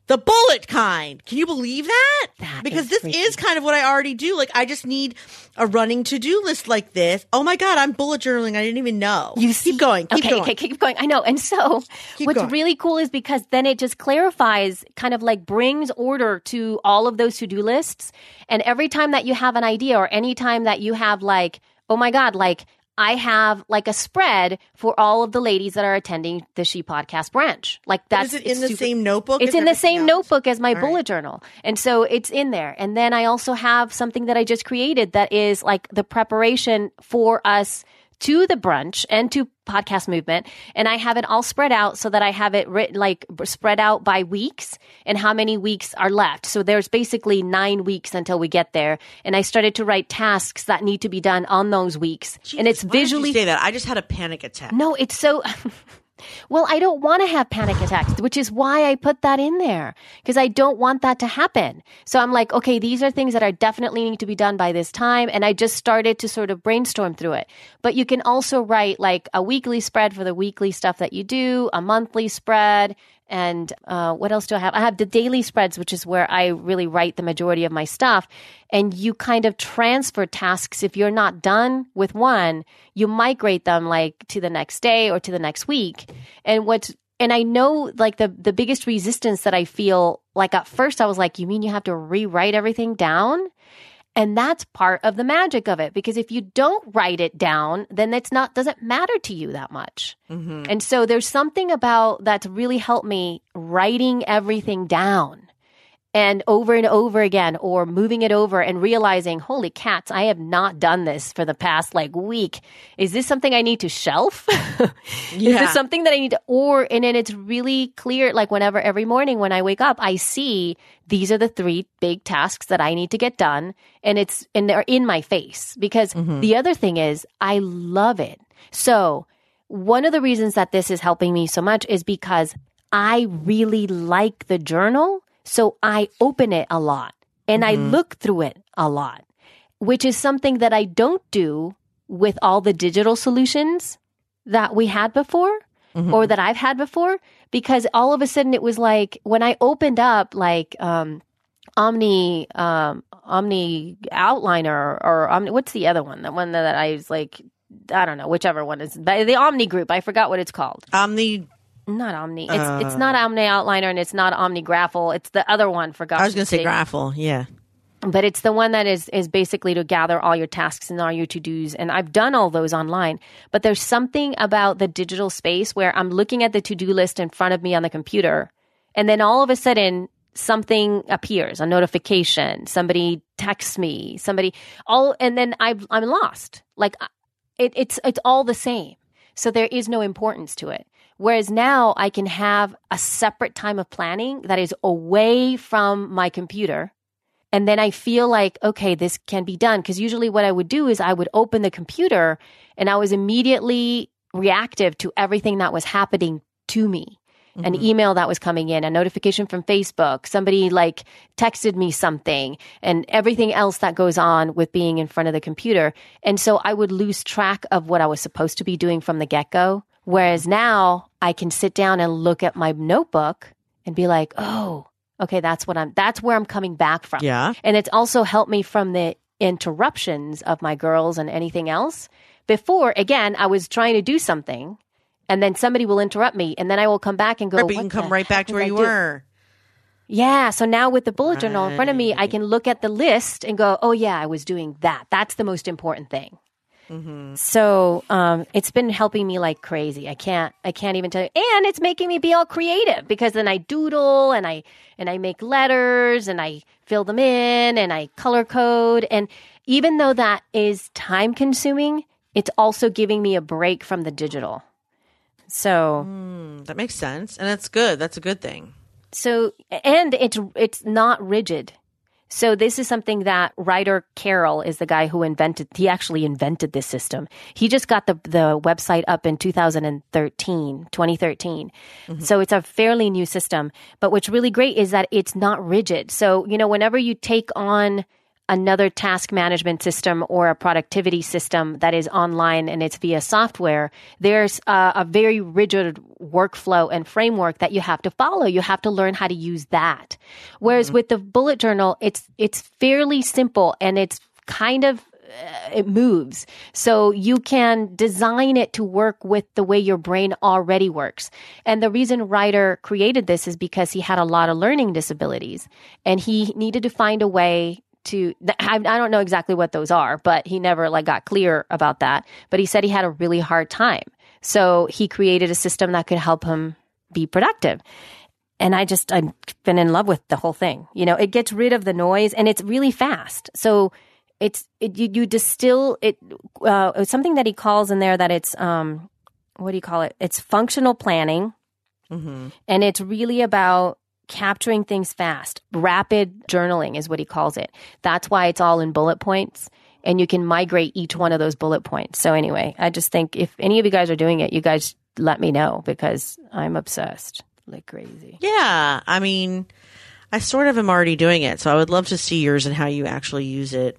The bullet kind. Can you believe that? Because this is kind of what I already do. Like, I just need a running to-do list like this. Oh my God, I'm bullet journaling. I didn't even know. You see, keep going. Keep going. I know. And so really cool is because then it just clarifies, kind of like brings order to all of those to-do lists. And every time that you have an idea or any time that you have like, oh my God, like I have like a spread for all of the ladies that are attending the She Podcast branch. Like that's same notebook? It's in the same notebook as my bullet journal. And so it's in there. And then I also have something that I just created that is like the preparation for us to the brunch and to Podcast Movement. And I have it all spread out so that I have it written, like spread out by weeks and how many weeks are left. So there's basically 9 weeks until we get there. And I started to write tasks that need to be done on those weeks. Jesus, and it's visually. Why did you say that? I just had a panic attack. No, it's so. Well, I don't want to have panic attacks, which is why I put that in there, because I don't want that to happen. So I'm like, okay, these are things that are definitely need to be done by this time. And I just started to sort of brainstorm through it. But you can also write like a weekly spread for the weekly stuff that you do, a monthly spread. And what else do I have? I have the daily spreads, which is where I really write the majority of my stuff. And you kind of transfer tasks. If you're not done with one, you migrate them like to the next day or to the next week. And I know like the biggest resistance that I feel, like at first I was like, you mean you have to rewrite everything down? And that's part of the magic of it, because if you don't write it down, then it's not doesn't matter to you that much. Mm-hmm. And so there's something about that's really helped me writing everything down and over again, or moving it over and realizing, holy cats, I have not done this for the past like week. Is this something I need to shelf? Is this something that I need to, and then it's really clear, like whenever, every morning when I wake up, I see these are the three big tasks that I need to get done. And they're in my face, because the other thing is I love it. So one of the reasons that this is helping me so much is because I really like the journal. So I open it a lot and I look through it a lot, which is something that I don't do with all the digital solutions that we had before or that I've had before, because all of a sudden it was like when I opened up like Omni Outliner or Omni, what's the other one? The one that I was like, I don't know, whichever one is the Omni group. I forgot what it's called. Not Omni. It's not Omni Outliner and it's not Omni Graphel. It's the other one. I was going to say Graphel, yeah. But it's the one that is basically to gather all your tasks and all your to-dos. And I've done all those online. But there's something about the digital space where I'm looking at the to-do list in front of me on the computer. And then all of a sudden, something appears, a notification. Somebody texts me. And then I'm lost. Like, it's all the same. So there is no importance to it. Whereas now I can have a separate time of planning that is away from my computer. And then I feel like, okay, this can be done. Because usually what I would do is I would open the computer and I was immediately reactive to everything that was happening to me. Mm-hmm. An email that was coming in, a notification from Facebook, somebody like texted me something, and everything else that goes on with being in front of the computer. And so I would lose track of what I was supposed to be doing from the get-go. Whereas now I can sit down and look at my notebook and be like, oh, okay, that's where I'm coming back from. Yeah. And it's also helped me from the interruptions of my girls and anything else. Before, again, I was trying to do something. And then somebody will interrupt me, and then I will come back and go, but you can come right back to where you were. Yeah. So now with the bullet journal in front of me, I can look at the list and go, oh, yeah, I was doing that. That's the most important thing. Mm-hmm. So it's been helping me like crazy. I can't even tell you. And it's making me be all creative, because then I doodle and I make letters and I fill them in and I color code. And even though that is time consuming, it's also giving me a break from the digital. So that makes sense. And that's good. That's a good thing. So, and it's not rigid. So this is something that Ryder Carroll is the guy who invented this system. He just got the website up in 2013. Mm-hmm. So it's a fairly new system. But what's really great is that it's not rigid. So, you know, whenever you take on another task management system or a productivity system that is online and it's via software, there's a very rigid workflow and framework that you have to follow. You have to learn how to use that. Whereas with the bullet journal, it's fairly simple and it's kind of, it moves. So you can design it to work with the way your brain already works. And the reason Ryder created this is because he had a lot of learning disabilities and he needed to find a way to, I don't know exactly what those are, but he never got clear about that. But he said he had a really hard time. So he created a system that could help him be productive. And I've been in love with the whole thing. You know, it gets rid of the noise and it's really fast. So you distill it, something that he calls in there that it's, what do you call it? It's functional planning. Mm-hmm. And it's really about capturing things fast. Rapid journaling is what he calls it. That's why it's all in bullet points. And you can migrate each one of those bullet points. So anyway, I just think if any of you guys are doing it, you guys let me know because I'm obsessed like crazy. Yeah. I mean, I sort of am already doing it. So I would love to see yours and how you actually use it.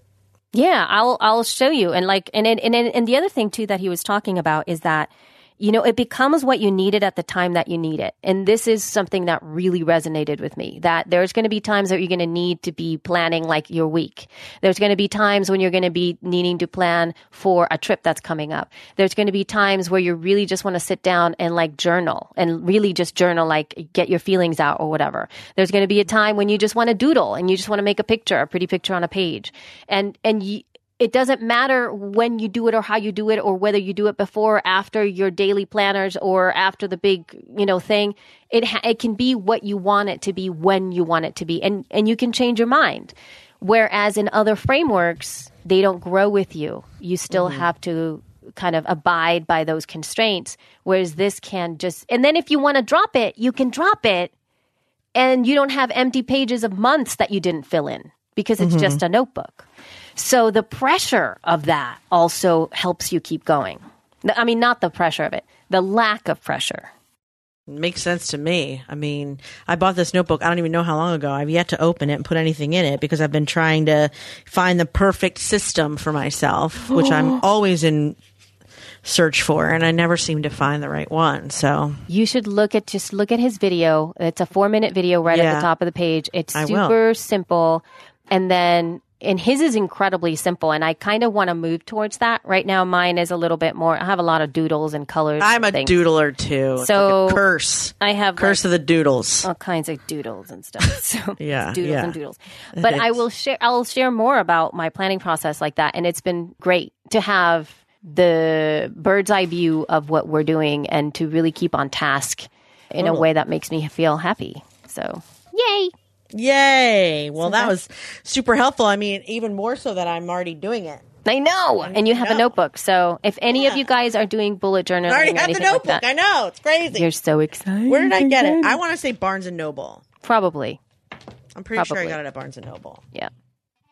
Yeah, I'll show you. And and the other thing too that he was talking about is that, you know, it becomes what you need it at the time that you need it. And this is something that really resonated with me, that there's going to be times that you're going to need to be planning like your week. There's going to be times when you're going to be needing to plan for a trip that's coming up. There's going to be times where you really just want to sit down and journal and really just journal, get your feelings out or whatever. There's going to be a time when you just want to doodle and you just want to make a pretty picture on a page. It doesn't matter when you do it or how you do it or whether you do it before or after your daily planners or after the big, thing. It can be what you want it to be when you want it to be. And you can change your mind. Whereas in other frameworks, they don't grow with you. You still have to kind of abide by those constraints. Whereas this can just... And then if you want to drop it, you can drop it. And you don't have empty pages of months that you didn't fill in because it's just a notebook. So the pressure of that also helps you keep going. I mean, not the pressure of it, the lack of pressure. Makes sense to me. I mean, I bought this notebook, I don't even know how long ago. I've yet to open it and put anything in it because I've been trying to find the perfect system for myself, which I'm always in search for, and I never seem to find the right one. So you should look at his video. It's a 4-minute video at the top of the page. It's super simple. And his is incredibly simple, and I kind of want to move towards that. Right now, mine is a little bit more. I have a lot of doodles and colors. I'm a doodler, too. So like curse. I have curse of the doodles. All kinds of doodles and stuff. So doodles. But I'll share more about my planning process like that, and it's been great to have the bird's eye view of what we're doing and to really keep on task in a way that makes me feel happy. So, yay! Yay. Well, that was super helpful. I mean, even more so that I'm already doing it. I know. And you have a notebook. So if any of you guys are doing bullet journaling, I already have the notebook. Like that, I know. It's crazy. You're so excited. Where did I get it? I want to say Barnes & Noble. Probably. I'm pretty sure I got it at Barnes & Noble. Yeah.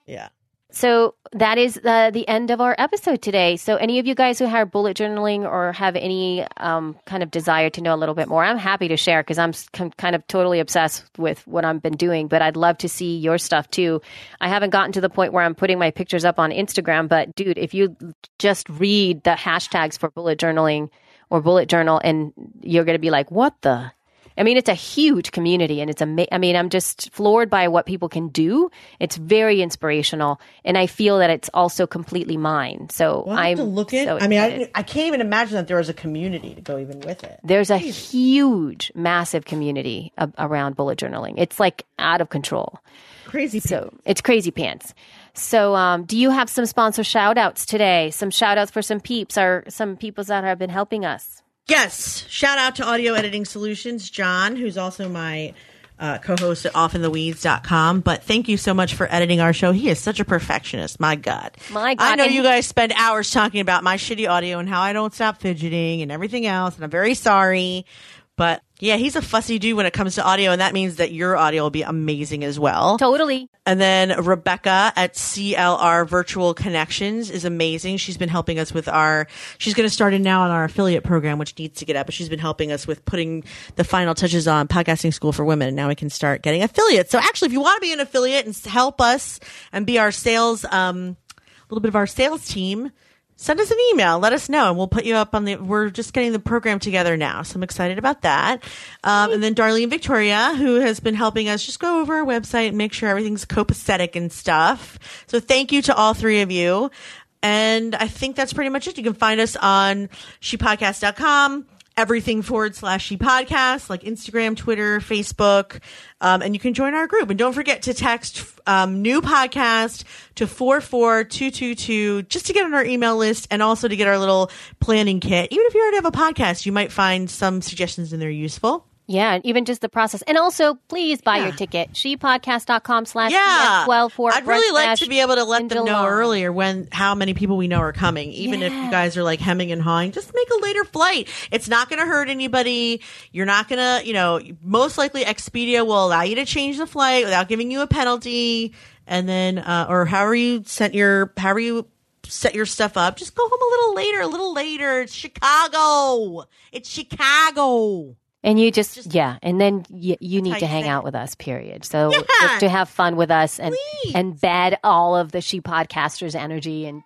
Yeah. So that is the end of our episode today. So any of you guys who have bullet journaling or have any kind of desire to know a little bit more, I'm happy to share because I'm kind of totally obsessed with what I've been doing, but I'd love to see your stuff too. I haven't gotten to the point where I'm putting my pictures up on Instagram, but dude, if you just read the hashtags for bullet journaling or bullet journal, and you're going to be like, what the... I mean, it's a huge community and it's I'm just floored by what people can do. It's very inspirational and I feel that it's also completely mine. So I can't even imagine that there is a community to go even with it. There's a huge, massive community around bullet journaling. It's out of control. Crazy pants. So it's crazy pants. So do you have some sponsor shout outs today? Some shout outs for some peeps or some people that have been helping us? Yes. Shout out to Audio Editing Solutions, John, who's also my co-host at offintheweeds.com. But thank you so much for editing our show. He is such a perfectionist. My God. I know you guys spend hours talking about my shitty audio and how I don't stop fidgeting and everything else. And I'm very sorry. But Yeah, he's a fussy dude when it comes to audio, and that means that your audio will be amazing as well. Totally. And then Rebecca at CLR Virtual Connections is amazing. She's been helping us with our – she's going to start in now on our affiliate program, which needs to get up, but she's been helping us with putting the final touches on Podcasting School for Women, and now we can start getting affiliates. So actually, if you want to be an affiliate and help us and be our sales a little bit of our sales team, send us an email. Let us know, and we'll put you up on the. We're just getting the program together now, so I'm excited about that. And then Darlene Victoria, who has been helping us, just go over our website and make sure everything's copacetic and stuff. So thank you to all three of you. And I think that's pretty much it. You can find us on ShePodcast.com. Everything / She Podcast, like Instagram, Twitter, Facebook. And you can join our group. And don't forget to text new podcast to 44222 just to get on our email list and also to get our little planning kit. Even if you already have a podcast, you might find some suggestions in there useful. Yeah, even just the process. And also, please buy your ticket. ShePodcast.com /12 for I'd really like to be able to let them know earlier how many people we know are coming. Even if you guys are like hemming and hawing, just make a later flight. It's not going to hurt anybody. You're not going to, most likely Expedia will allow you to change the flight without giving you a penalty. And then, or however you set your stuff up, just go home a little later. It's Chicago. And you and then you need to hang out with us, period. So to have fun with us and bed all of the She Podcasters energy. And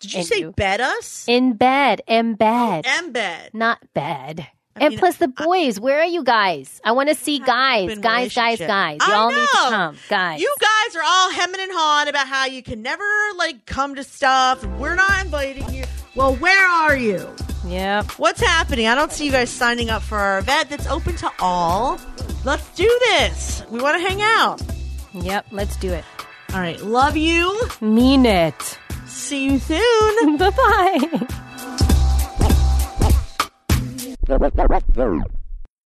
did you say bed us? Embed. Embed. Not bed. And plus the boys, where are you guys? I want to see guys. Y'all need to come, guys. You guys are all hemming and hawing about how you can never come to stuff. We're not inviting you. Well, where are you? Yeah. What's happening? I don't see you guys signing up for our event that's open to all. Let's do this. We want to hang out. Yep, let's do it. All right. Love you. Mean it. See you soon. Bye-bye.